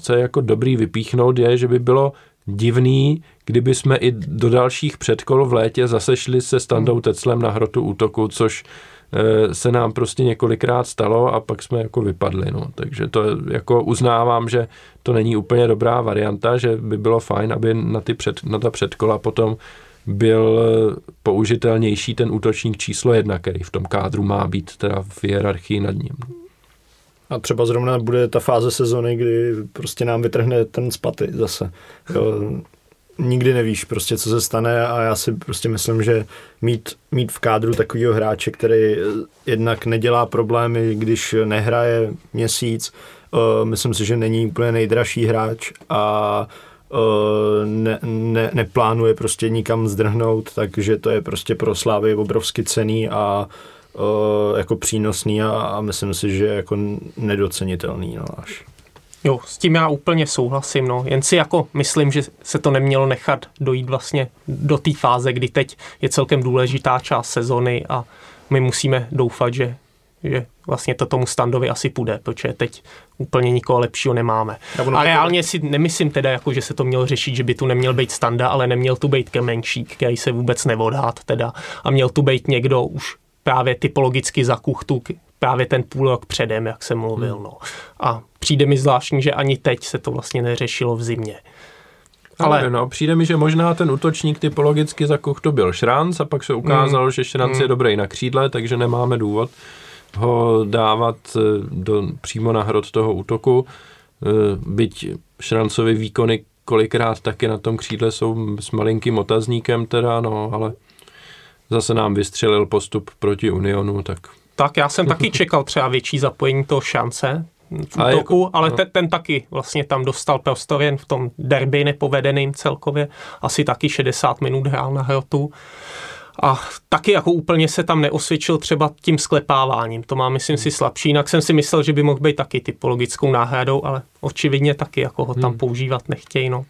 co je jako dobrý vypíchnout je, že by bylo divný, kdyby jsme i do dalších předkol v létě zase šli se Standou Teclem na hrotu útoku, což se nám prostě několikrát stalo a pak jsme jako vypadli, no. Takže to jako uznávám, že to není úplně dobrá varianta, že by bylo fajn, aby na ta předkola potom byl použitelnější ten útočník číslo 1, který v tom kádru má být teda v hierarchii nad ním. A třeba zrovna bude ta fáze sezony, kdy prostě nám vytrhne ten Spaty zase. Jo. nikdy nevíš prostě, co se stane, a já si prostě myslím, že mít v kádru takovýho hráče, který jednak nedělá problémy, když nehraje měsíc, myslím si, že není úplně nejdražší hráč a neplánuje prostě nikam zdrhnout, takže to je prostě pro Slávy obrovsky cenný a jako přínosný a myslím si, že jako nedocenitelný. No, až. Jo, s tím já úplně souhlasím, no. Jen si jako myslím, že se to nemělo nechat dojít vlastně do té fáze, kdy teď je celkem důležitá část sezony a my musíme doufat, že vlastně to tomu Standovi asi půjde, protože teď úplně nikoho lepšího nemáme. A reálně si nemyslím teda, jako, že se to mělo řešit, že by tu neměl být Standa, ale neměl tu být Kemenčík, který se vůbec neodhad teda. A měl tu být někdo už právě typologicky za Kuchtu, právě ten půl rok předem, jak jsem mluvil. No. A přijde mi zvláštní, že ani teď se to vlastně neřešilo v zimě. Ale no, přijde mi, že možná ten útočník typologicky za Kuchtu byl Šranc a pak se ukázalo, že Šranc je dobrý na křídle, takže nemáme důvod ho dávat přímo na hrot toho útoku. Byť Šrancovy výkony kolikrát taky na tom křídle jsou s malinkým otazníkem teda, no, ale zase nám vystřelil postup proti Unionu, tak... Tak já jsem taky čekal třeba větší zapojení toho Šance v útoku, jako, ale ten taky vlastně tam dostal prostor jen v tom derby nepovedeným celkově. Asi taky 60 minut hrál na hrotu. A taky jako úplně se tam neosvědčil třeba tím sklepáváním. To má, myslím si, slabší. Jinak jsem si myslel, že by mohl být taky typologickou náhradou, ale očividně taky jako ho tam používat nechtějí, no.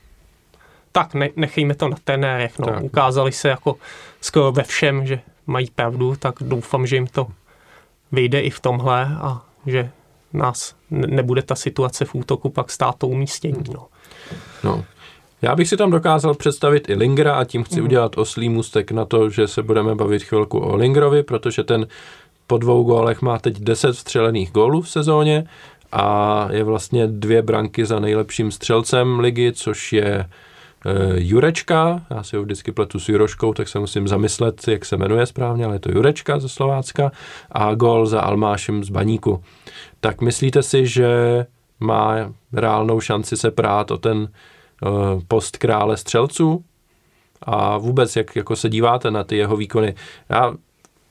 Tak nechejme to na trenérech, no. Tak. Ukázali se jako skoro ve všem, že mají pravdu, tak doufám, že jim to vyjde i v tomhle a že nás nebude ta situace v útoku pak stát to umístění. No. Já bych si tam dokázal představit i Lingra a tím chci udělat oslý můstek na to, že se budeme bavit chvilku o Lingrovi, protože ten po 2 gólech má teď 10 vstřelených gólů v sezóně a je vlastně 2 branky za nejlepším střelcem ligy, což je Jurečka, já si ho vždycky pletu s Juroškou, tak se musím zamyslet, jak se jmenuje správně, ale je to Jurečka ze Slovácka a gól za Almášem z Baníku. Tak myslíte si, že má reálnou šanci se prát o ten post krále střelců? A vůbec, jak jako se díváte na ty jeho výkony? Já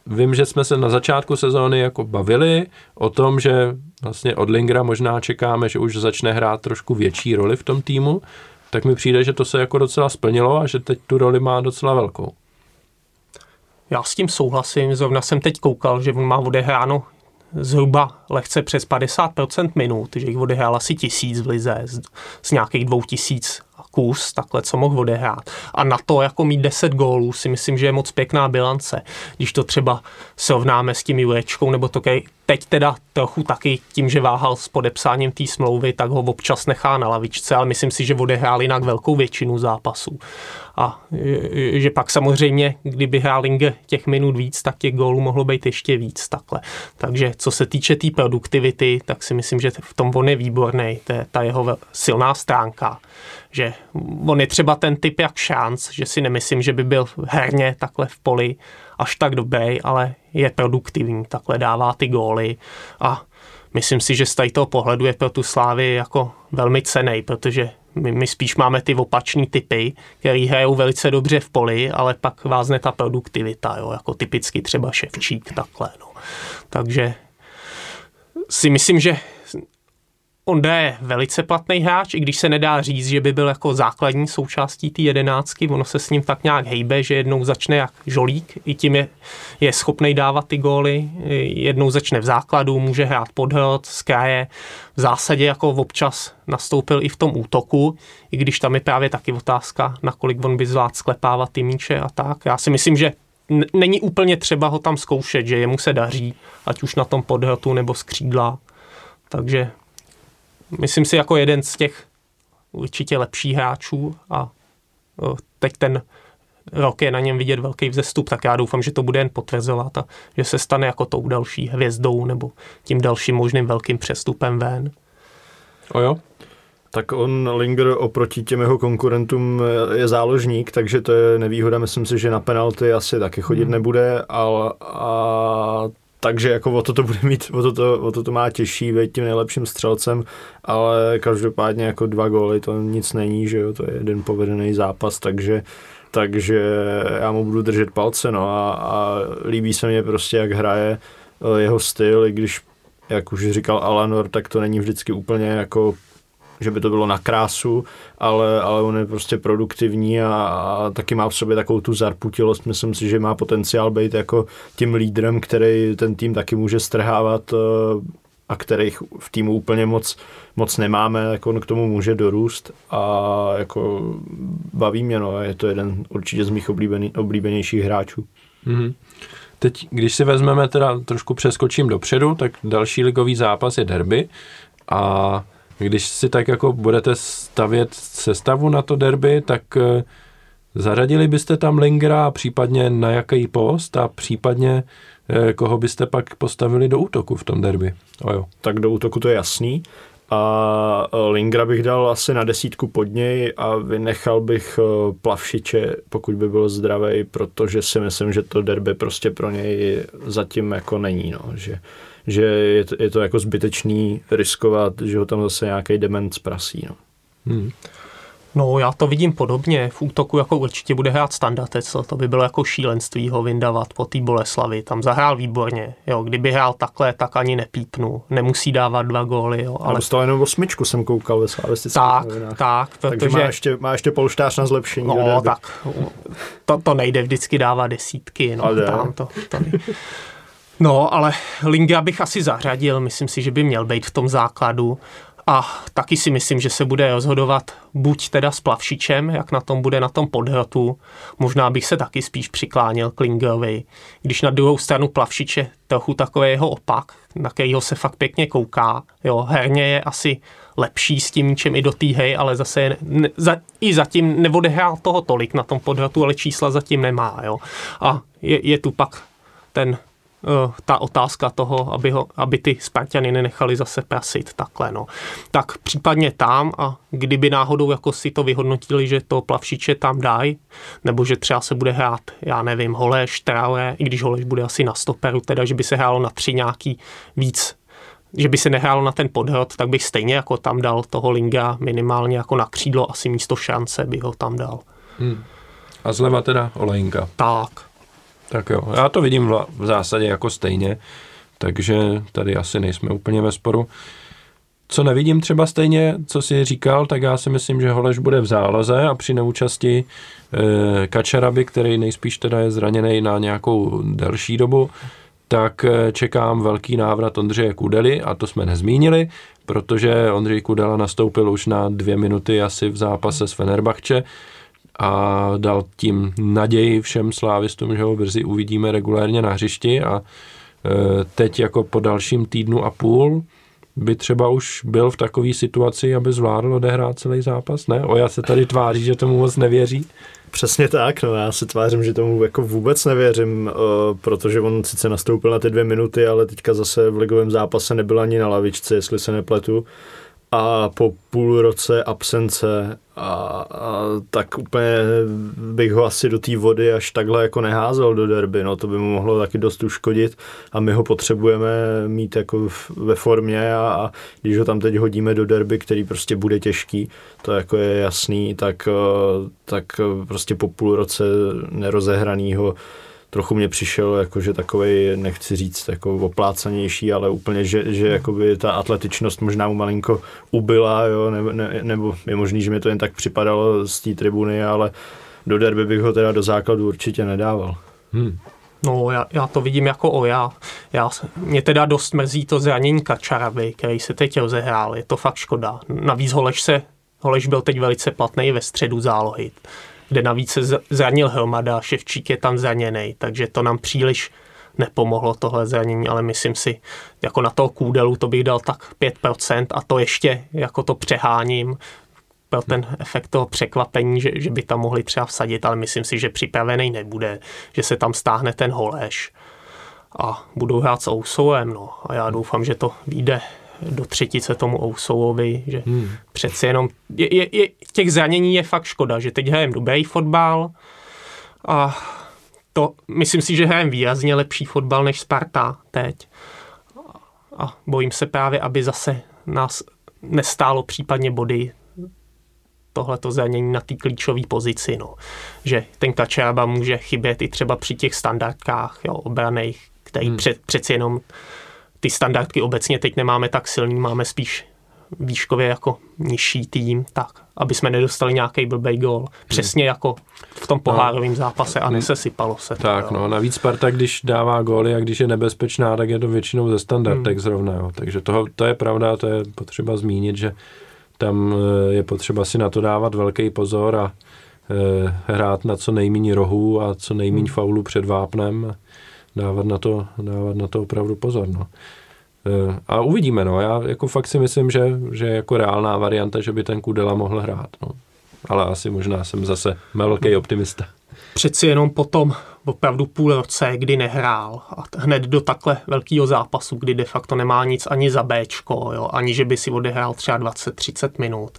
vím, že jsme se na začátku sezóny jako bavili o tom, že vlastně od Lingra možná čekáme, že už začne hrát trošku větší roli v tom týmu, tak mi přijde, že to se jako docela splnilo a že teď tu roli má docela velkou. Já s tím souhlasím. Zrovna jsem teď koukal, že on má odehráno zhruba lehce přes 50% minut, že jich odehrál asi 1000 v lize z nějakých 2000 kus, takhle co mohl odehrát. A na to jako mít 10 gólů si myslím, že je moc pěkná bilance. Když to třeba srovnáme s tím Jurečkou, nebo to teď teda trochu taky tím, že váhal s podepsáním té smlouvy, tak ho občas nechá na lavičce, ale myslím si, že odehrál jinak velkou většinu zápasů. A že pak samozřejmě, kdyby hrál Linge těch minut víc, tak těch gólů mohlo být ještě víc takhle. Takže co se týče té produktivity, tak si myslím, že v tom on je výborný. To je ta jeho silná stránka. Že on je třeba ten typ jak Šranc, že si nemyslím, že by byl herně takhle v poli až tak dobrý, ale je produktivní, takhle dává ty góly a myslím si, že z toho pohledu je pro tu Slávy jako velmi cenej, protože my spíš máme ty opační typy, který hrajou velice dobře v poli, ale pak vázne ta produktivita, jo, jako typicky třeba Ševčík, takhle. No. Takže si myslím, že Onda je velice platný hráč, i když se nedá říct, že by byl jako základní součástí té jedenáctky, ono se s ním tak nějak hejbe, že jednou začne jak Žolík, i tím je schopnej dávat ty góly, jednou začne v základu, může hrát pod hrot, z kraje, v zásadě jako občas nastoupil i v tom útoku, i když tam je právě taky otázka, nakolik on by zvládl sklepávat ty míče a tak. Já si myslím, že není úplně třeba ho tam zkoušet, že jemu se daří, ať už na tom podhrotu nebo z křídla. Takže myslím si, jako jeden z těch určitě lepších hráčů a teď ten rok je na něm vidět velký vzestup, tak já doufám, že to bude jen potvrzovat a že se stane jako tou další hvězdou nebo tím dalším možným velkým přestupem ven. Jo. Tak on, Linger, oproti těm jeho konkurentům je záložník, takže to je nevýhoda. Myslím si, že na penalty asi taky chodit nebude, ale a Takže jako o to má těžší být tím nejlepším střelcem, ale každopádně jako 2 góly to nic není, že jo, to je jeden povedený zápas, takže já mu budu držet palce, no, a líbí se mně prostě, jak hraje, jeho styl, i když, jak už říkal Alanor, tak to není vždycky úplně jako, že by to bylo na krásu, ale on je prostě produktivní a taky má v sobě takovou tu zarputilost. Myslím si, že má potenciál být jako tím lídrem, který ten tým taky může strhávat a kterých v týmu úplně moc nemáme, jako on k tomu může dorůst a jako baví mě, no, je to jeden určitě z mých oblíbenějších hráčů. Mm-hmm. Teď, když si vezmeme, teda trošku přeskočím dopředu, tak další ligový zápas je derby a když si tak jako budete stavět sestavu na to derby, tak zařadili byste tam Lingera, případně na jaký post a případně koho byste pak postavili do útoku v tom derby? Ojo. Tak do útoku to je jasný. A Lingera bych dal asi na 10 pod něj a vynechal bych Plavšiče, pokud by byl zdravej, protože si myslím, že to derby prostě pro něj zatím jako není, no, že je to jako zbytečný riskovat, že ho tam zase nějaký dement zprasí, no. No, já to vidím podobně. V útoku jako určitě bude hrát Standardec, to by bylo jako šílenství ho vyndavat po té Boleslavi. Tam zahrál výborně. Jo, kdyby hrál takhle, tak ani nepípnu. Nemusí dávat 2 góly. Jo, ale dostal jenom 8 jsem koukal ve slavistických novinách. Tak, takže má ještě polštář na zlepšení. No, tak. To nejde vždycky dávat 10. No, tam to no, ale Linga bych asi zařadil. Myslím si, že by měl být v tom základu. A taky si myslím, že se bude rozhodovat buď teda s Plavšičem, jak na tom bude na tom podhrotu. Možná bych se taky spíš přikláněl k Lingerovi. Když na druhou stranu Plavšiče trochu takový jeho opak, na kterýho se fakt pěkně kouká. Jo, herně je asi lepší s tím míčem i do té hry, ale zase i zatím neodehrál toho tolik na tom podhrotu, ale čísla zatím nemá. Jo. A je tu pak ta otázka toho, aby ty Sparťany nenechali zase prasit takhle, no. Tak případně tam a kdyby náhodou jako si to vyhodnotili, že to Plavšiče tam dají, nebo že třeba se bude hrát, já nevím, Holeš, Traoré, i když Holeš bude asi na stoperu, teda, že by se hrálo na 3 nějaký víc, že by se nehrálo na ten podhrot, tak bych stejně jako tam dal toho Linga minimálně jako na křídlo, asi místo Šance bych ho tam dal. A zleva teda Olejnka. Tak jo, já to vidím v zásadě jako stejně, takže tady asi nejsme úplně ve sporu. Co nevidím třeba stejně, co jsi říkal, tak já si myslím, že Holeš bude v záloze a při neúčasti Kačaraby, který nejspíš teda je zraněný na nějakou delší dobu, tak čekám velký návrat Ondřeje Kudely a to jsme nezmínili, protože Ondřej Kudela nastoupil už na 2 minuty asi v zápase s Fenerbahče a dal tím naději všem slávistům, že ho brzy uvidíme regulérně na hřišti a teď jako po dalším týdnu a půl by třeba už byl v takové situaci, aby zvládl odehrát celý zápas, ne? Oja se tady tváří, že tomu moc nevěří. Přesně tak, no já se tvářím, že tomu jako vůbec nevěřím, protože on sice nastoupil na ty 2 minuty, ale teďka zase v ligovém zápase nebyl ani na lavičce, jestli se nepletu. A po půl roce absence a tak úplně bych ho asi do té vody až takhle jako neházel do derby, no to by mu mohlo taky dost uškodit a my ho potřebujeme mít jako ve formě a když ho tam teď hodíme do derby, který prostě bude těžký, to jako je jasný, tak prostě po půl roce nerozehranýho trochu mě přišel, jakože takovej, nechci říct, jako oplácanější, ale úplně, že jakoby ta atletičnost možná mu malinko ubyla, jo, nebo je možný, že mi to jen tak připadalo z té tribuny, ale do derby bych ho teda do základu určitě nedával. No, já to vidím jako mě teda dost mrzí to zranění Kačaraby, který se teď rozehrál, je to fakt škoda. Navíc Holeš byl teď velice platný ve středu zálohy, kde navíc se zranil Hromada, Ševčík je tam zraněný, takže to nám příliš nepomohlo tohle zranění, ale myslím si, jako na toho Kůdelu to bych dal tak 5% a to ještě jako to přeháním pro ten efekt toho překvapení, že by tam mohli třeba vsadit, ale myslím si, že připravený nebude, že se tam stáhne ten Holeš a budou hrát s Ousolem, no a já doufám, že to vyjde do třetice tomu Ousovovi, že přeci jenom těch zranění je fakt škoda, že teď hrajem dobrý fotbal a to, myslím si, že hrajeme výrazně lepší fotbal než Sparta teď. A bojím se právě, aby zase nás nestálo případně body tohleto zranění na té klíčové pozici. No. Že ten Kačaraba může chybět i třeba při těch standardkách obraných, který přeci jenom ty standardky obecně teď nemáme tak silný, máme spíš výškově jako nižší tým, tak, aby jsme nedostali nějaký blbej gól. Přesně jako v tom pohárovém zápase a nesesypalo se. Tak no, navíc Sparta, když dává góly a když je nebezpečná, tak je to většinou ze standardek zrovna. Jo. Takže to je pravda, to je potřeba zmínit, že tam je potřeba si na to dávat velký pozor a hrát na co nejméně rohů a co nejméně faulů před vápnem. Dávat na to opravdu pozor. No. A uvidíme, no. Já jako fakt si myslím, že jako reálná varianta, že by ten Kudela mohl hrát, no. Ale asi možná jsem zase velký optimista. Přeci jenom potom opravdu půl roce, kdy nehrál a hned do takhle velkého zápasu, kdy de facto nemá nic ani za Bčko, jo, ani že by si odehrál třeba 20-30 minut.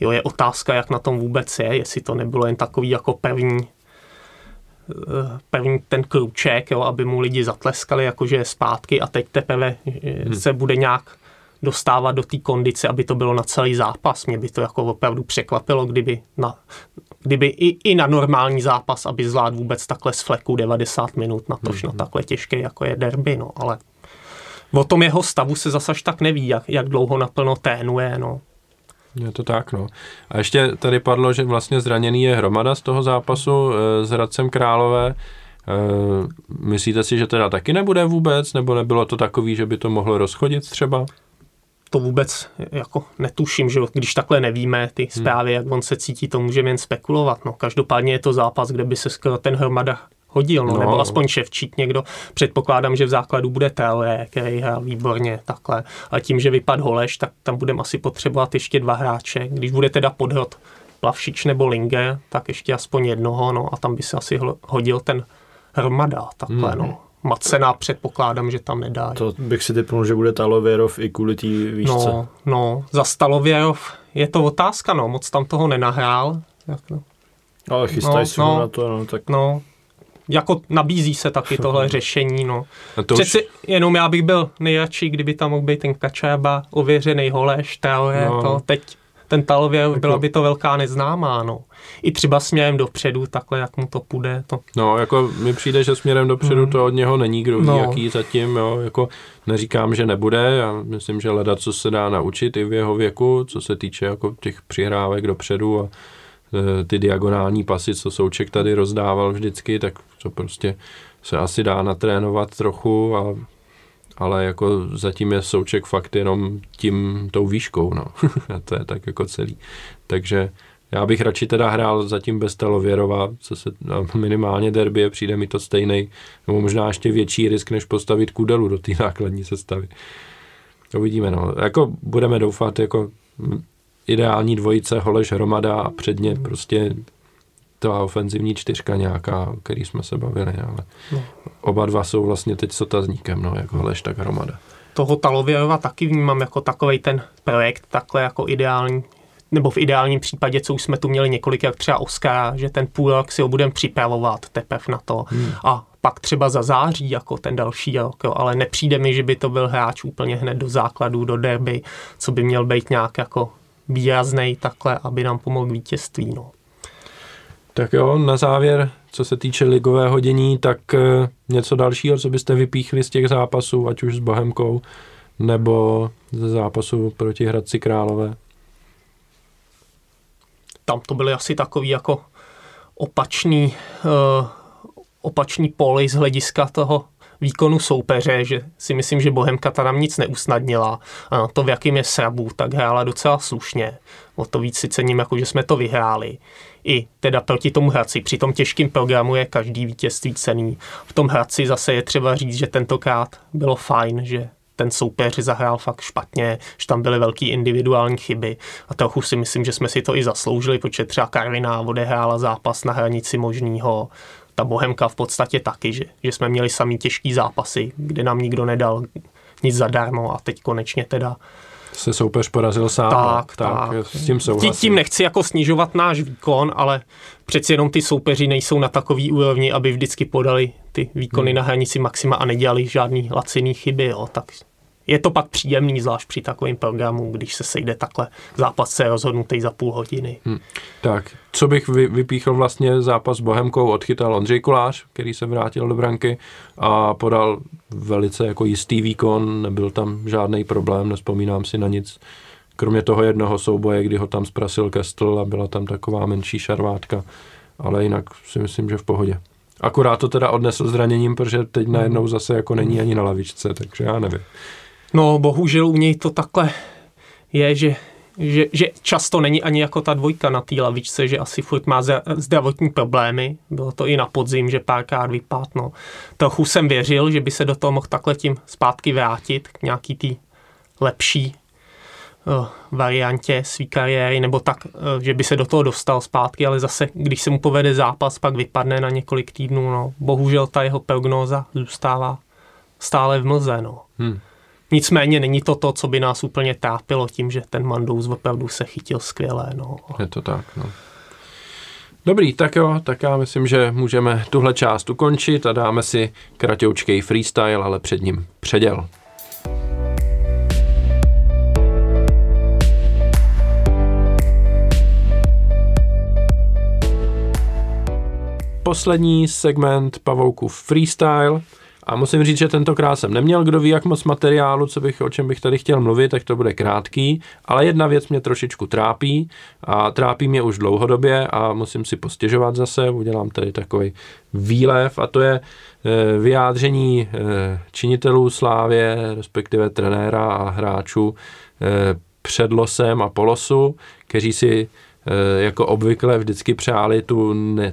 Jo, je otázka, jak na tom vůbec je, jestli to nebylo jen takový jako první ten kruček, jo, aby mu lidi zatleskali, jakože je zpátky a teď teprve se bude nějak dostávat do té kondice, aby to bylo na celý zápas. Mě by to jako opravdu překvapilo, kdyby i na normální zápas, aby zvládl vůbec takhle z fleku 90 minut, natož na takhle těžké, jako je derby, no, ale o tom jeho stavu se zase tak neví, jak dlouho naplno trénuje, no. Je to tak, no. A ještě tady padlo, že vlastně zraněný je hromada z toho zápasu s Hradcem Králové. Myslíte si, že teda taky nebude vůbec? Nebo nebylo to takový, že by to mohlo rozchodit třeba? To vůbec jako netuším, že když takhle nevíme ty zprávy, jak on se cítí, to můžeme jen spekulovat. No. Každopádně je to zápas, kde by se skoro ten Hromada hodil, no. Nebo aspoň Ševčík někdo. Předpokládám, že v základu bude Teore, který hrál výborně takhle. A tím, že vypad Holeš, tak tam budeme asi potřebovat ještě dva hráče. Když bude teda Podhod Plavšič nebo Linge, tak ještě aspoň jednoho, no a tam by se asi hodil ten Hromada takhle, no. Macena předpokládám, že tam nedá. To bych si typnul, že bude Talověrov i kvůli té výšce. No, za Talověrov je to otázka, no, moc tam toho nenahrál. Ale chystají si na to, no, tak... No. Jako nabízí se taky tohle řešení, no. Přeci jenom já bych byl nejradši, kdyby tam mohl být ten Kačába, ověřený Holeš, Teore, teď ten Talověrov, byla by to velká neznámá, no. I třeba směrem dopředu, takhle, jak mu to půjde. To... No, jako mi přijde, že směrem dopředu to od něho není, kdo ví, jaký zatím, jo, jako neříkám, že nebude, já myslím, že leda, co se dá naučit i v jeho věku, co se týče jako těch přihrávek dopředu a ty diagonální pasy, co Souček tady rozdával vždycky, tak to prostě se asi dá natrénovat trochu, ale jako zatím je Souček fakt jenom tou výškou, no. A to je tak jako celý. Takže já bych radši teda hrál zatím bez Talověrova, co se minimálně derby, přijde mi to stejnej, nebo možná ještě větší risk, než postavit Kudelu do té nákladní sestavy. Uvidíme, no. Jako budeme doufat, jako ideální dvojice Holeš Hromada a předně prostě ta ofenzivní čtyřka nějaká, o který jsme se bavili, ale oba dva jsou vlastně teď s otazníkem, no, jak Holeš, tak Hromada. Toho Talověrova taky vnímám jako takovej ten projekt, takhle jako ideální, nebo v ideálním případě, co už jsme tu měli několik, jak třeba Oskara, že ten půl rok si ho budeme připravovat teprve na to a pak třeba za září jako ten další rok, jo, ale nepřijde mi, že by to byl hráč úplně hned do základu, do derby, co by měl být nějak jako výraznej takhle, aby nám pomohl vítězství, no. Tak jo, na závěr, co se týče ligového dění, tak něco dalšího, co byste vypíchli z těch zápasů, ať už s Bohemkou, nebo ze zápasu proti Hradci Králové? Tam to byly asi takový jako opačný póly z hlediska toho výkonu soupeře, že si myslím, že Bohemka ta nám nic neusnadnila. A to, v jakým je srabu, tak hrála docela slušně. O to víc si cením, jako že jsme to vyhráli. I teda proti tomu Hradci. Při tom těžkým programu je každý vítězství cenný. V tom Hradci zase je třeba říct, že tentokrát bylo fajn, že ten soupeř zahrál fakt špatně, že tam byly velký individuální chyby. A trochu si myslím, že jsme si to i zasloužili, protože třeba Karviná odehrála zápas na hranici možného. Ta Bohemka v podstatě taky, že jsme měli samý těžký zápasy, kde nám nikdo nedal nic zadarmo a teď konečně teda se soupeř porazil sám. Tak. S tím souhlasím. Tím nechci jako snižovat náš výkon, ale přeci jenom ty soupeři nejsou na takový úrovni, aby vždycky podali ty výkony na hranici maxima a nedělali žádný laciný chyby. Jo. Tak je to pak příjemný, zvlášť při takovém programu, když se sejde takhle zápasce rozhodnutý za půl hodiny. Tak, co bych vypíchl vlastně zápas s Bohemkou, odchytal Ondřej Kolář, který se vrátil do branky a podal velice jako jistý výkon, nebyl tam žádný problém, nevzpomínám si na nic. Kromě toho jednoho souboje, kdy ho tam zprasil Kestl a byla tam taková menší šarvátka, ale jinak si myslím, že v pohodě. Akorát to teda odnesl zraněním, protože teď najednou zase jako není ani na lavičce, takže já nevím. No, bohužel u něj to takhle je, že často není ani jako ta dvojka na té lavičce, že asi furt má zdravotní problémy. Bylo to i na podzim, že párkrát vypadl. No. Trochu jsem věřil, že by se do toho mohl takhle tím zpátky vrátit k nějaký té lepší variantě své kariéry, nebo tak, že by se do toho dostal zpátky, ale zase, když se mu povede zápas, pak vypadne na několik týdnů. No. Bohužel ta jeho prognóza zůstává stále v mlze. No. Nicméně není to to, co by nás úplně trápilo tím, že ten Mandous opravdu se chytil skvěle. No. Je to tak, no. Dobrý, tak jo, tak já myslím, že můžeme tuhle část ukončit a dáme si kratoučkej freestyle, ale před ním předěl. Poslední segment Pavouku freestyle. A musím říct, že tentokrát jsem neměl kdo ví jak moc materiálu, o čem bych tady chtěl mluvit, tak to bude krátký, ale jedna věc mě trošičku trápí a trápí mě už dlouhodobě a musím si postěžovat zase, udělám tady takový výlev a to je vyjádření činitelů Slávie, respektive trenéra a hráčů před losem a po losu, kteří si jako obvykle vždycky přáli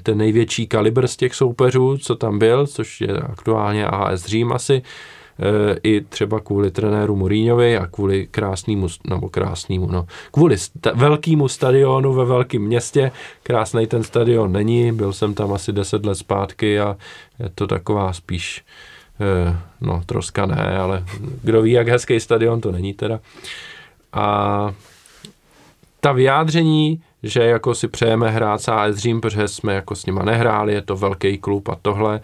ten největší kalibr z těch soupeřů, co tam byl, což je aktuálně AS Řím asi, i třeba kvůli trenéru Mourinhovi a kvůli velkému stadionu ve velkém městě. Krásnej ten stadion není, byl jsem tam asi 10 let zpátky a je to taková spíš troska ne, ale kdo ví, jak hezký stadion to není teda. A ta vyjádření, že jako si přejeme hrát s AS Řím, protože jsme jako s nima nehráli, je to velký klub a tohle.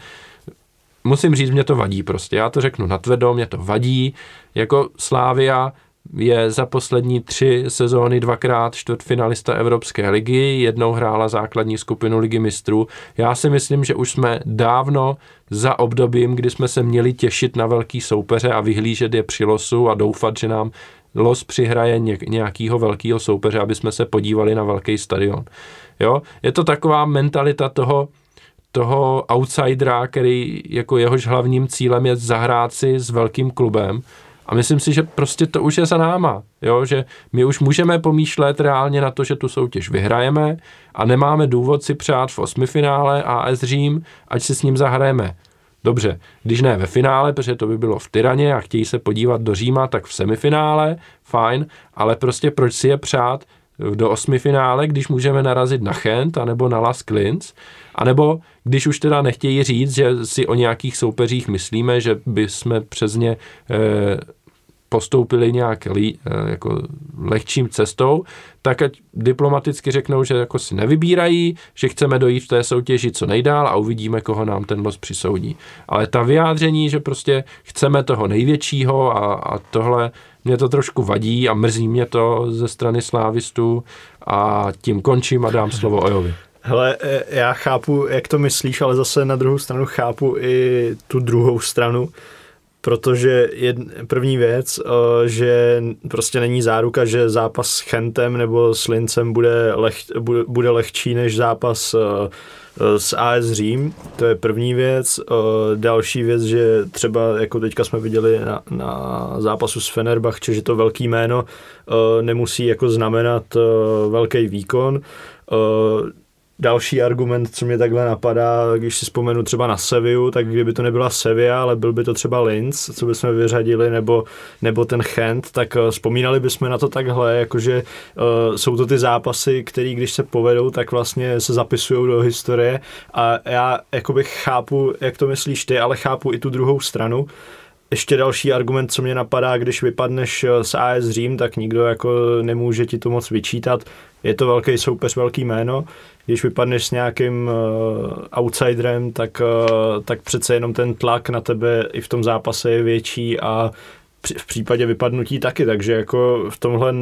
Musím říct, mě to vadí prostě. Já to řeknu natvrdo, mě to vadí. Jako Slavia je za poslední 3 sezóny 2krát čtvrtfinalista Evropské ligy, jednou hrála základní skupinu Ligy mistrů. Já si myslím, že už jsme dávno za obdobím, kdy jsme se měli těšit na velký soupeře a vyhlížet je při losu a doufat, že nám los přihraje nějakýho velkýho soupeře, aby jsme se podívali na velký stadion. Jo? Je to taková mentalita toho outsidera, který jako jehož hlavním cílem je zahrát si s velkým klubem. A myslím si, že prostě to už je za náma. Jo? Že my už můžeme pomýšlet reálně na to, že tu soutěž vyhrajeme a nemáme důvod si přát v 8finále AS Řím, ať si s ním zahrajeme. Dobře, když ne ve finále, protože to by bylo v Tyraně a chtějí se podívat do Říma, tak v semifinále, fajn, ale prostě proč si je přát do 8finále, když můžeme narazit na Chent, anebo na Las Klins, anebo když už teda nechtějí říct, že si o nějakých soupeřích myslíme, že by jsme přes ně postoupili nějak jako lehčím cestou, tak ať diplomaticky řeknou, že jako si nevybírají, že chceme dojít v té soutěži co nejdál a uvidíme, koho nám ten los přisoudí. Ale ta vyjádření, že prostě chceme toho největšího a tohle, mě to trošku vadí a mrzí mě to ze strany slávistů a tím končím a dám slovo Ojovi. Hele, já chápu, jak to myslíš, ale zase na druhou stranu chápu i tu druhou stranu, protože první věc, že prostě není záruka, že zápas s Chentem nebo s Lincem bude lehčí než zápas s AS Řím, to je první věc. Další věc, že třeba jako teďka jsme viděli na zápasu s Fenerbahce, že to velký jméno nemusí jako znamenat velký výkon. Další argument, co mě takhle napadá, když si vzpomenu třeba na Sevillu, tak kdyby to nebyla Sevilla, ale byl by to třeba Linz, co bychom vyřadili, nebo ten Chent, tak vzpomínali bychom na to takhle, jakože jsou to ty zápasy, které když se povedou, tak vlastně se zapisujou do historie a já jakoby chápu, jak to myslíš ty, ale chápu i tu druhou stranu. ještě další argument, co mě napadá, když vypadneš z AS Řím, tak nikdo jako nemůže ti to moc vyčítat. Je to velký soupeř, velký jméno. Když vypadneš s nějakým outsiderem, tak přece jenom ten tlak na tebe i v tom zápase je větší a v případě vypadnutí taky, takže jako v tomhle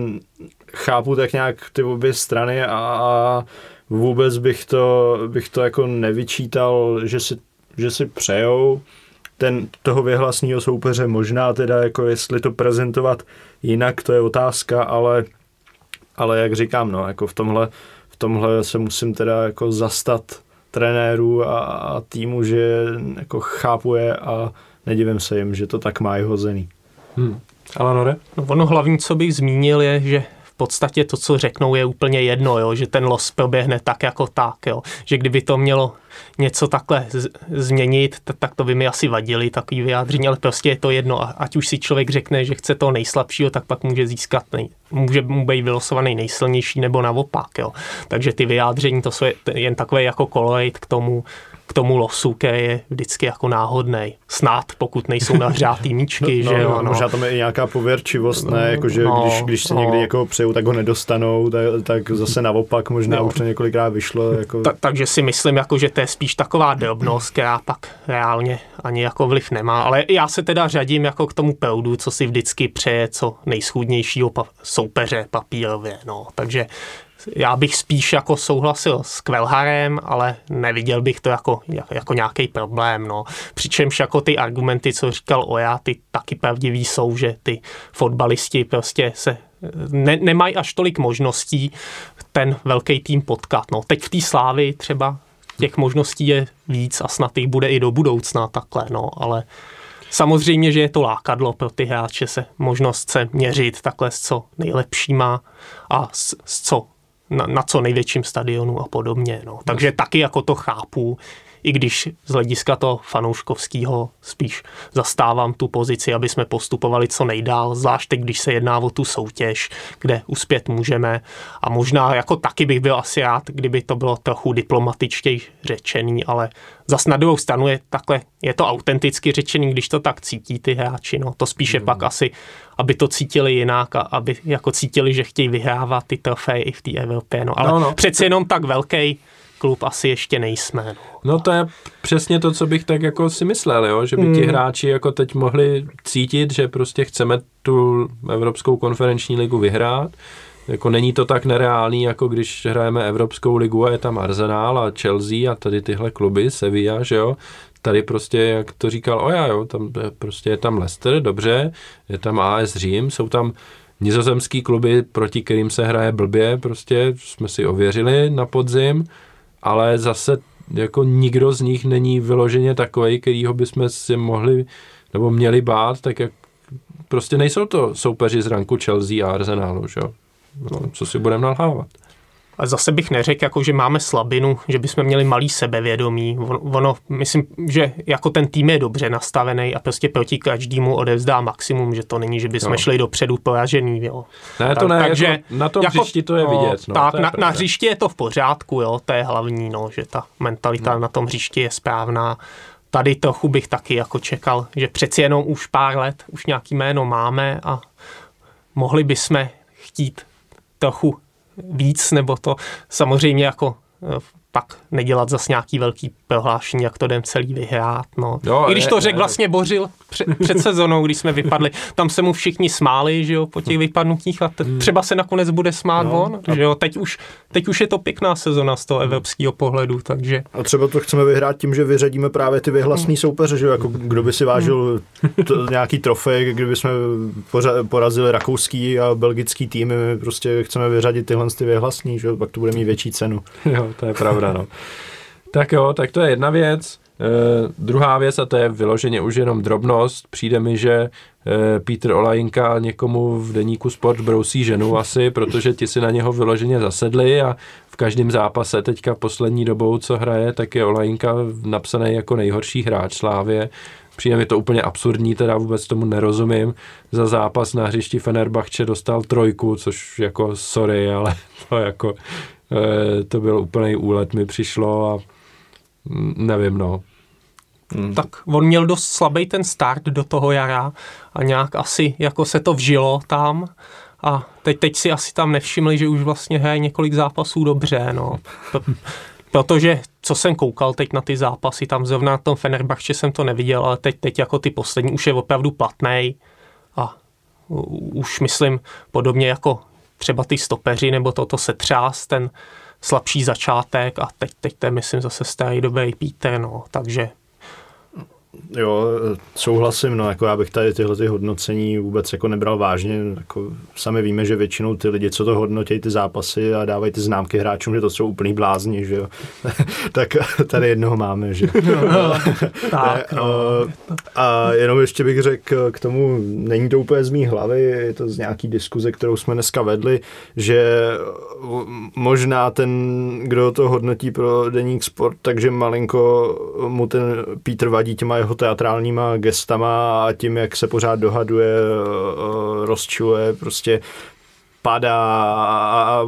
chápu tak nějak ty obě strany a vůbec bych to jako nevyčítal, že si přejou toho věhlasního soupeře, možná teda jako jestli to prezentovat jinak, to je otázka, ale jak říkám, no, jako v tomhle se musím teda jako zastat trenérů a týmu, že jako chápu je a nedivím se jim, že to tak má i hozený. Alanore? No, ono hlavní, co bych zmínil, je, že v podstatě to, co řeknou, je úplně jedno, jo? Že ten los proběhne tak jako tak. Jo? Že kdyby to mělo něco takhle změnit, tak to by mi asi vadili takový vyjádření, ale prostě je to jedno. Ať už si člověk řekne, že chce toho nejslabšího, tak pak může získat, může mu být vylosovaný nejsilnější nebo naopak. Jo? Takže ty vyjádření, to jsou jen takové jako kolorit k tomu losu, který je vždycky jako náhodnej. Snad, pokud nejsou nahřátý míčky, že jo. No. Možná tam je i nějaká pověrčivost, ne? Jakože když se někdy někoho přeju, tak ho nedostanou, tak zase naopak možná už to několikrát vyšlo. Jako... Takže si myslím, jako, že to je spíš taková drobnost, která pak reálně ani jako vliv nemá. Ale já se teda řadím jako k tomu proudu, co si vždycky přeje co nejschůdnějšího soupeře papírově. No. Takže já bych spíš jako souhlasil s Kvelharem, ale neviděl bych to jako nějaký problém. No. Přičemž jako ty argumenty, co říkal Oja, ty taky pravdivý jsou, že ty fotbalisti prostě se nemají až tolik možností ten velký tým potkat. No. Teď v té Slávii třeba těch možností je víc a snad jich bude i do budoucna takhle, no, ale samozřejmě, že je to lákadlo pro ty hráče se možnost se měřit takhle s co nejlepšíma a s co na co největším stadionu a podobně. No. Takže taky jako to chápu, i když z hlediska toho fanouškovského spíš zastávám tu pozici, aby jsme postupovali co nejdál, zvlášť teď, když se jedná o tu soutěž, kde uspět můžeme. A možná jako taky bych byl asi rád, kdyby to bylo trochu diplomatičtěji řečený, ale zas na druhou stranu je takhle, je to autenticky řečený, když to tak cítí ty hráči. No. To spíše pak asi, aby to cítili jinak a aby jako cítili, že chtějí vyhrávat ty trofeje i v té Evropě. No. Ale přece jenom tak velký klub asi ještě nejsme. No to je přesně to, co bych tak jako si myslel, jo? Že by ti hráči jako teď mohli cítit, že prostě chceme tu Evropskou konferenční ligu vyhrát. Jako není to tak nereálný, jako když hrajeme Evropskou ligu a je tam Arsenal a Chelsea a tady tyhle kluby, Sevilla, že jo. Tady prostě, jak to říkal Oja, jo, tam prostě je tam Leicester, dobře, je tam AS Řím, jsou tam nizozemský kluby, proti kterým se hraje blbě, prostě jsme si ověřili na podzim, ale zase jako nikdo z nich není vyloženě takovej, kterýho bychom si mohli nebo měli bát, tak jak prostě nejsou to soupeři z ranku Chelsea a Arsenalu, že jo. No, co si budeme nalhávat. A zase bych neřekl, jako, že máme slabinu, že bychom měli malý sebevědomí. Ono, myslím, že jako ten tým je dobře nastavený a prostě proti každému odevzdá maximum, že to není, že bychom šli dopředu poražený. Jo. Ne, to ne, takže to, na tom jako, hřišti to je vidět. No, tak, na hřišti je to v pořádku, jo, to je hlavní, no, že ta mentalita na tom hřišti je správná. Tady trochu bych taky jako čekal, že přeci jenom už pár let, už nějaký jméno máme a mohli bychom chtít trochu víc, nebo to samozřejmě jako pak nedělat zase nějaký velký prohlášení, jak to jdem celý vyhrát. No. No, i když to řekl vlastně Bořil před sezónou, když jsme vypadli, tam se mu všichni smáli, že jo, po těch vypadnutích a třeba se nakonec bude smát on, že jo, teď už je to pěkná sezona z toho evropského pohledu, takže. A třeba to chceme vyhrát tím, že vyřadíme právě ty vyhlasný soupeře, že jo, jako kdo by si vážil nějaký trofej, kdyby jsme porazili rakouský a belgický týmy, my prostě chceme vyřadit tyhle ty vyhlasný, že jo, pak to bude mít větší cenu. Jo, to je pravda. No. Tak jo, tak to je jedna věc. Druhá věc, a to je vyloženě už jenom drobnost, přijde mi, že Petr Olajinka někomu v deníku Sport brousí ženu asi, protože ti si na něho vyloženě zasedli a v každém zápase teďka poslední dobou, co hraje, tak je Olajinka napsaný jako nejhorší hráč Slávě. Přijde mi to úplně absurdní, teda vůbec tomu nerozumím. Za zápas na hřišti Fenerbahce dostal 3, což jako sorry, ale to jako... To byl úplný úlet, mi přišlo a nevím, no. tak on měl dost slabý ten start do toho jara a nějak asi jako se to vžilo tam a teď si asi tam nevšimli, že už vlastně hraje několik zápasů dobře, no. Protože, co jsem koukal teď na ty zápasy, tam zrovna na tom Fenerbahce jsem to neviděl, ale teď jako ty poslední už je opravdu platnej a už myslím podobně jako třeba ty stopeři nebo toto setřás, ten slabší začátek a teď to je, myslím, zase starý dobrý Peter, no, takže... Jo, souhlasím, no, jako já bych tady tyhle ty hodnocení vůbec jako nebral vážně, jako sami víme, že většinou ty lidi, co to hodnotí ty zápasy a dávají ty známky hráčům, že to jsou úplný blázni, že jo, tak tady jednoho máme, že a jenom ještě bych řekl k tomu, není to úplně z mý hlavy, je to z nějaký diskuze, kterou jsme dneska vedli, že možná ten, kdo to hodnotí pro Deník Sport, takže malinko mu ten Peter vadí těma jeho teatrálníma gestama a tím, jak se pořád dohaduje, rozčiluje, prostě padá a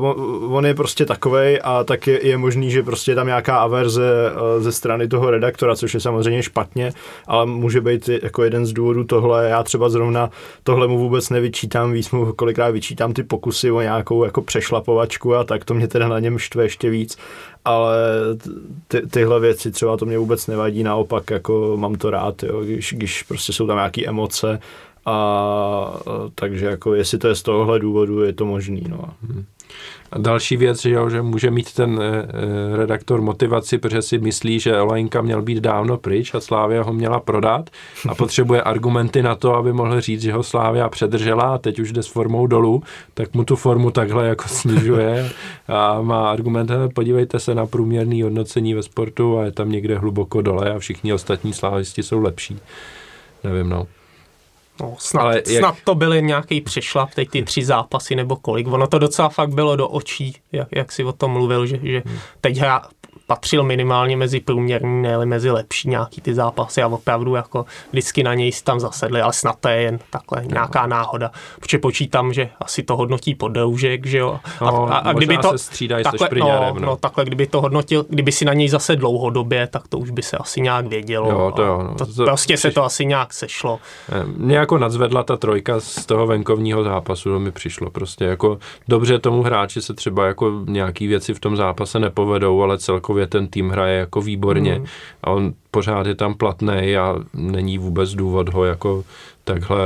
on je prostě takovej a tak je možný, že prostě je tam nějaká averze ze strany toho redaktora, což je samozřejmě špatně, ale může být jako jeden z důvodů tohle. Já třeba zrovna tohle mu vůbec nevyčítám, víc mu kolikrát vyčítám ty pokusy o nějakou jako přešlapovačku a tak to mě teda na něm štve ještě víc, ale tyhle věci třeba to mě vůbec nevadí, naopak jako mám to rád, jo, když prostě jsou tam nějaký emoce. A takže jako jestli to je z tohohle důvodu, je to možný, no. A další věc, že může mít ten redaktor motivaci, protože si myslí, že Olajnka měl být dávno pryč a Slávia ho měla prodat a potřebuje argumenty na to, aby mohl říct, že ho Slávia předržela a teď už jde s formou dolů, tak mu tu formu takhle jako snižuje a má argument, podívejte se na průměrný hodnocení ve sportu a je tam někde hluboko dole a všichni ostatní slávisti jsou lepší. Nevím, no. No, snad to byly nějaký přešlap, teď ty 3 zápasy nebo kolik. Ono to docela fakt bylo do očí, jak si o tom mluvil, že teď hra patřil minimálně mezi průměrný, ne mezi lepší nějaký ty zápasy a opravdu jako vždycky na něj tam zasedli, ale snad to je jen takhle nějaká náhoda. Protože počítám, že asi to hodnotí podroužek, že jo. A kdyby to střídají se špriňárem, no. Takhle, kdyby to hodnotil, kdyby si na něj zase dlouhodobě, tak to už by se asi nějak vědělo. Jo, to jo, no. Prostě se to asi nějak sešlo. Mě jako nadzvedla ta trojka z toho venkovního zápasu, to mi přišlo prostě jako dobře tomu hráči se třeba jako nějaký věci v tom zápase nepovedou, ale celkově ten tým hraje jako výborně a on pořád je tam platnej a není vůbec důvod ho jako takhle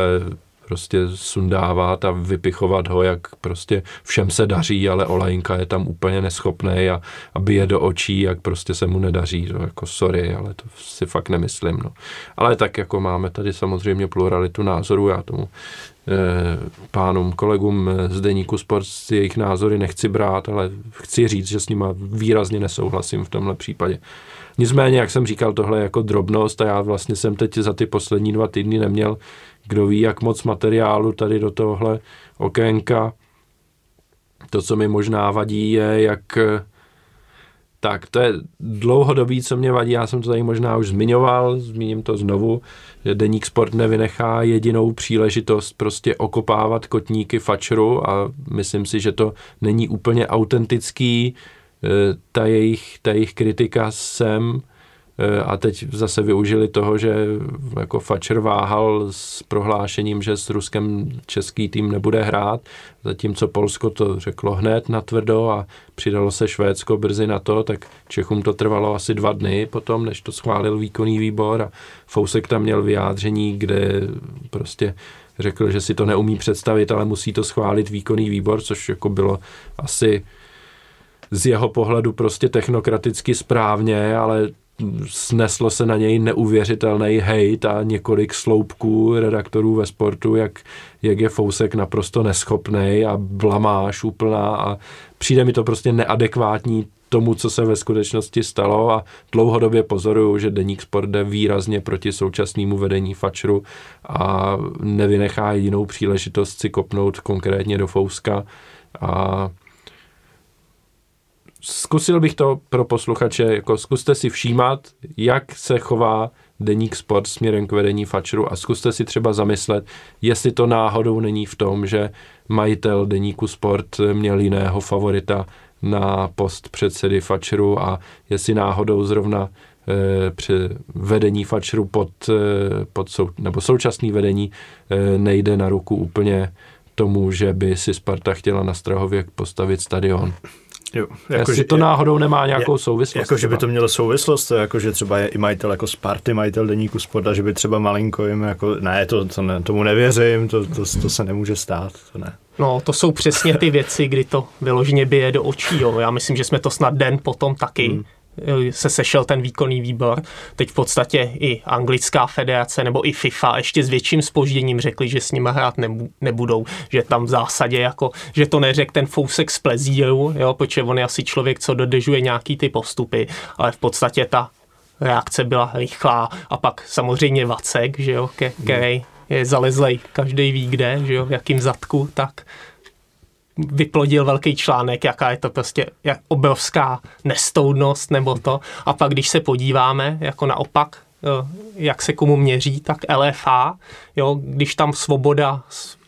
prostě sundávat a vypichovat ho, jak prostě všem se daří, ale Olajnka je tam úplně neschopnej a bije do očí, jak prostě se mu nedaří. No, jako sorry, ale to si fakt nemyslím. No. Ale tak jako máme tady samozřejmě pluralitu názorů, já tomu pánům, kolegům z Deníku Sport jejich názory nechci brát, ale chci říct, že s nima výrazně nesouhlasím v tomhle případě. Nicméně, jak jsem říkal, tohle je jako drobnost a já vlastně jsem teď za ty poslední 2 týdny neměl kdo ví, jak moc materiálu tady do tohle okénka. To, co mi možná vadí, je, jak... Tak, to je dlouhodobý, co mě vadí, já jsem to tady možná už zmiňoval, zmíním to znovu, že Deník Sport nevynechá jedinou příležitost prostě okopávat kotníky fačru a myslím si, že to není úplně autentický, ta jejich kritika sem. A teď zase využili toho, že jako Fatscher váhal s prohlášením, že s Ruskem český tým nebude hrát, zatímco Polsko to řeklo hned natvrdo a přidalo se Švédsko brzy na to, tak Čechům to trvalo asi 2 dny potom, než to schválil výkonný výbor a Fousek tam měl vyjádření, kde prostě řekl, že si to neumí představit, ale musí to schválit výkonný výbor, což jako bylo asi z jeho pohledu prostě technokraticky správně, ale sneslo se na něj neuvěřitelný hejt a několik sloupků redaktorů ve sportu, jak je Fousek naprosto neschopnej a blamáš úplná a přijde mi to prostě neadekvátní tomu, co se ve skutečnosti stalo a dlouhodobě pozoruju, že Deník Sport jde výrazně proti současnému vedení Fatscheru a nevynechá jinou příležitost si kopnout konkrétně do Fouska a zkusil bych to pro posluchače, jako zkuste si všímat, jak se chová Deník Sport směrem k vedení Fatscheru a zkuste si třeba zamyslet, jestli to náhodou není v tom, že majitel Deníku Sport měl jiného favorita na post předsedy Fatscheru a jestli náhodou zrovna při vedení Fatscheru pod současné vedení nejde na ruku úplně tomu, že by si Sparta chtěla na Strahově postavit stadion. Jo, jako jestli to náhodou nemá nějakou souvislost. Jakože by to mělo souvislost, jakože třeba je i majitel jako Sparty, majitel deníku Sport, a že by třeba malinko jim jako, ne, tomu nevěřím, to se nemůže stát, to ne. No, to jsou přesně ty věci, kdy to vyloženě bije do očí, jo. Já myslím, že jsme to snad den potom taky se sešel ten výkonný výbor. Teď v podstatě i anglická federace nebo i FIFA ještě s větším zpožděním řekli, že s nima hrát nebudou, že tam v zásadě jako, že to neřek ten fousek z plezíru, jo, protože on je asi člověk, co dodržuje nějaký ty postupy, ale v podstatě ta reakce byla rychlá a pak samozřejmě Vacek, že jo, který je zalezlej, každej ví kde, že jo, v jakým zadku, tak vyplodil velký článek, jaká je to prostě obrovská nestoudnost nebo to. A pak, když se podíváme, jako naopak, jak se komu měří, tak LFA, jo, když tam Svoboda s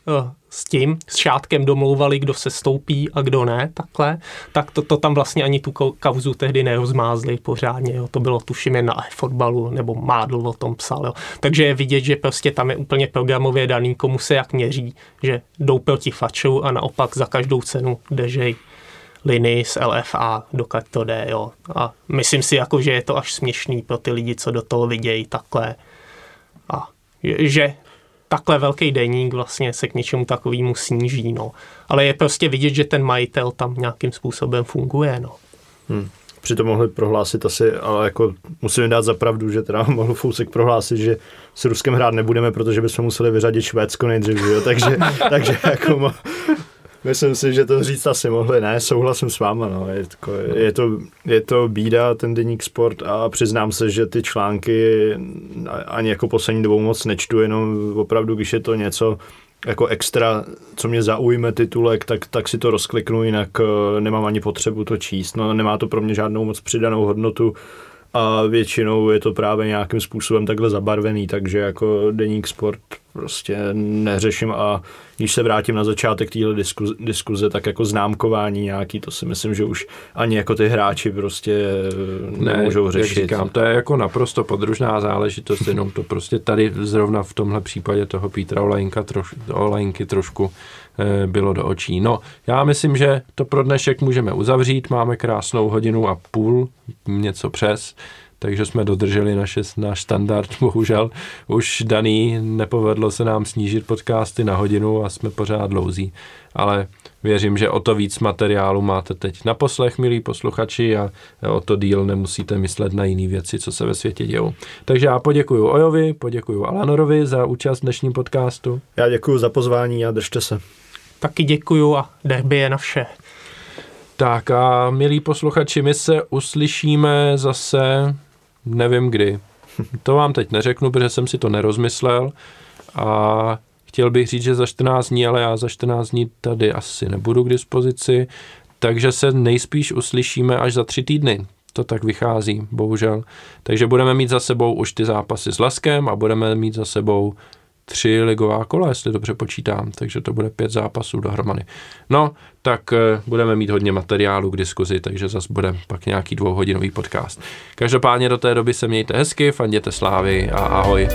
Šátkem domlouvali, kdo se stoupí a kdo ne, takhle, tak to tam vlastně ani tu kauzu tehdy nerozmázli pořádně, jo. To bylo tuším jen na fotbalu, nebo Mádl o tom psal, jo. Takže je vidět, že prostě tam je úplně programově daný, komu se jak měří, že jdou proti Fatscheru a naopak za každou cenu držej linii z LFA, dokud to jde, jo. A myslím si, jako, že je to až směšný pro ty lidi, co do toho vidějí takhle. A že takhle velký deník vlastně se k něčemu takovému sníží, no. Ale je prostě vidět, že ten majitel tam nějakým způsobem funguje, no. Přitom mohli prohlásit asi, ale jako musím dát za pravdu, že teda mohl Fousek prohlásit, že s Ruskem hrát nebudeme, protože bychom museli vyřadit Švédsko nejdřív, jo. Takže jako myslím si, že to říct asi mohli, ne, souhlasím s váma, no. Je to bída, ten deník Sport, a přiznám se, že ty články ani jako poslední dobou moc nečtu, jenom opravdu, když je to něco jako extra, co mě zaujme titulek, tak si to rozkliknu, jinak nemám ani potřebu to číst, no, nemá to pro mě žádnou moc přidanou hodnotu a většinou je to právě nějakým způsobem takhle zabarvený, takže jako deník Sport prostě neřeším. A když se vrátím na začátek téhle diskuze, tak jako známkování nějaký, to si myslím, že už ani jako ty hráči prostě nemůžou řešit. Jak říkám, to je jako naprosto podružná záležitost, jenom to prostě tady zrovna v tomhle případě toho Petra Olajnky trošku bylo do očí. No, já myslím, že to pro dnešek můžeme uzavřít, máme krásnou 1,5 hodiny, něco přes. Takže jsme dodrželi náš standard, bohužel už daný, nepovedlo se nám snížit podcasty na 1 hodinu a jsme pořád dlouzí, ale věřím, že o to víc materiálu máte teď na poslech, milí posluchači, a o to díl nemusíte myslet na jiné věci, co se ve světě dějou. Takže já poděkuju Ojovi, poděkuju Alanorovi za účast v dnešním podcastu. Já děkuju za pozvání a držte se. Taky děkuju a derby je na vše. Tak a milí posluchači, my se uslyšíme zase nevím kdy. To vám teď neřeknu, protože jsem si to nerozmyslel a chtěl bych říct, že za 14 dní, ale já za 14 dní tady asi nebudu k dispozici, takže se nejspíš uslyšíme až za 3 týdny. To tak vychází, bohužel. Takže budeme mít za sebou už ty zápasy s Laskem a budeme mít za sebou 3 ligová kola, jestli dobře počítám, takže to bude 5 zápasů dohromady. No, tak budeme mít hodně materiálu k diskuzi, takže zase bude pak nějaký 2hodinový podcast. Každopádně do té doby se mějte hezky, fanděte Slávy a ahoj.